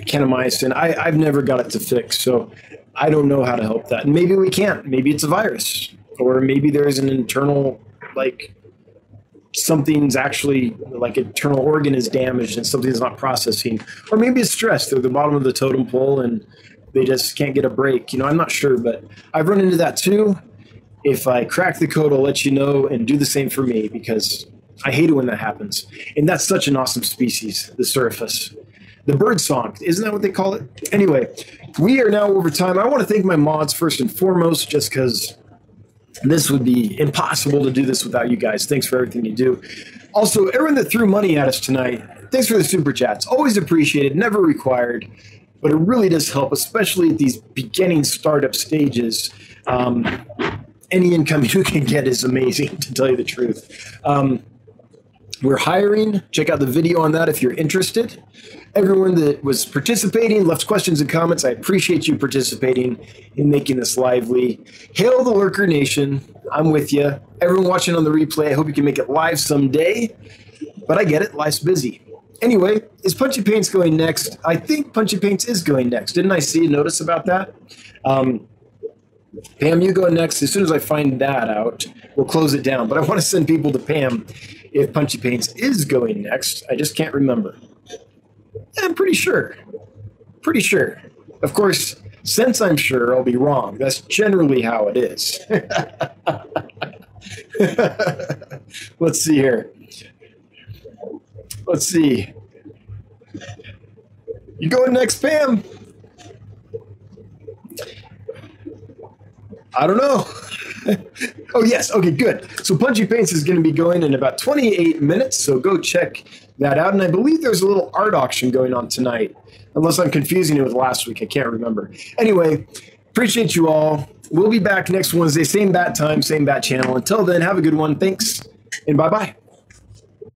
kanamycin. I've never got it to fix, so I don't know how to help that. And maybe we can't. Maybe it's a virus, or maybe there is an internal, like something's actually, like internal organ is damaged and something's not processing. Or maybe it's stress. They're at the bottom of the totem pole and they just can't get a break. You know, I'm not sure, but I've run into that too. If I crack the code, I'll let you know, and do the same for me, because I hate it when that happens. And that's such an awesome species, the surface. The bird song, isn't that what they call it? Anyway, we are now over time. I want to thank my mods first and foremost, just because this would be impossible to do this without you guys. Thanks for everything you do. Also, everyone that threw money at us tonight, thanks for the super chats. Always appreciated, never required, but it really does help, especially at these beginning startup stages. Any income you can get is amazing, to tell you the truth. We're hiring. Check out the video on that if you're interested. Everyone that was participating, left questions and comments, I appreciate you participating in making this lively. Hail the Lurker Nation. I'm with you. Everyone watching on the replay, I hope you can make it live someday. But I get it. Life's busy. Anyway, is Punchy Paints going next? I think Punchy Paints is going next. Didn't I see a notice about that? Pam, you go next. As soon as I find that out, we'll close it down. But I want to send people to Pam if Punchy Paints is going next. I just can't remember. I'm pretty sure. Pretty sure. Of course, since I'm sure, I'll be wrong. That's generally how it is. Let's see here. Let's see. You going next, Pam? I don't know. Oh, yes. Okay, good. So Punchy Paints is going to be going in about 28 minutes, so go check that out. And I believe there's a little art auction going on tonight, unless I'm confusing it with last week. I can't remember. Anyway, appreciate you all. We'll be back next Wednesday, same bat time, same bat channel. Until then, have a good one. Thanks, and bye-bye.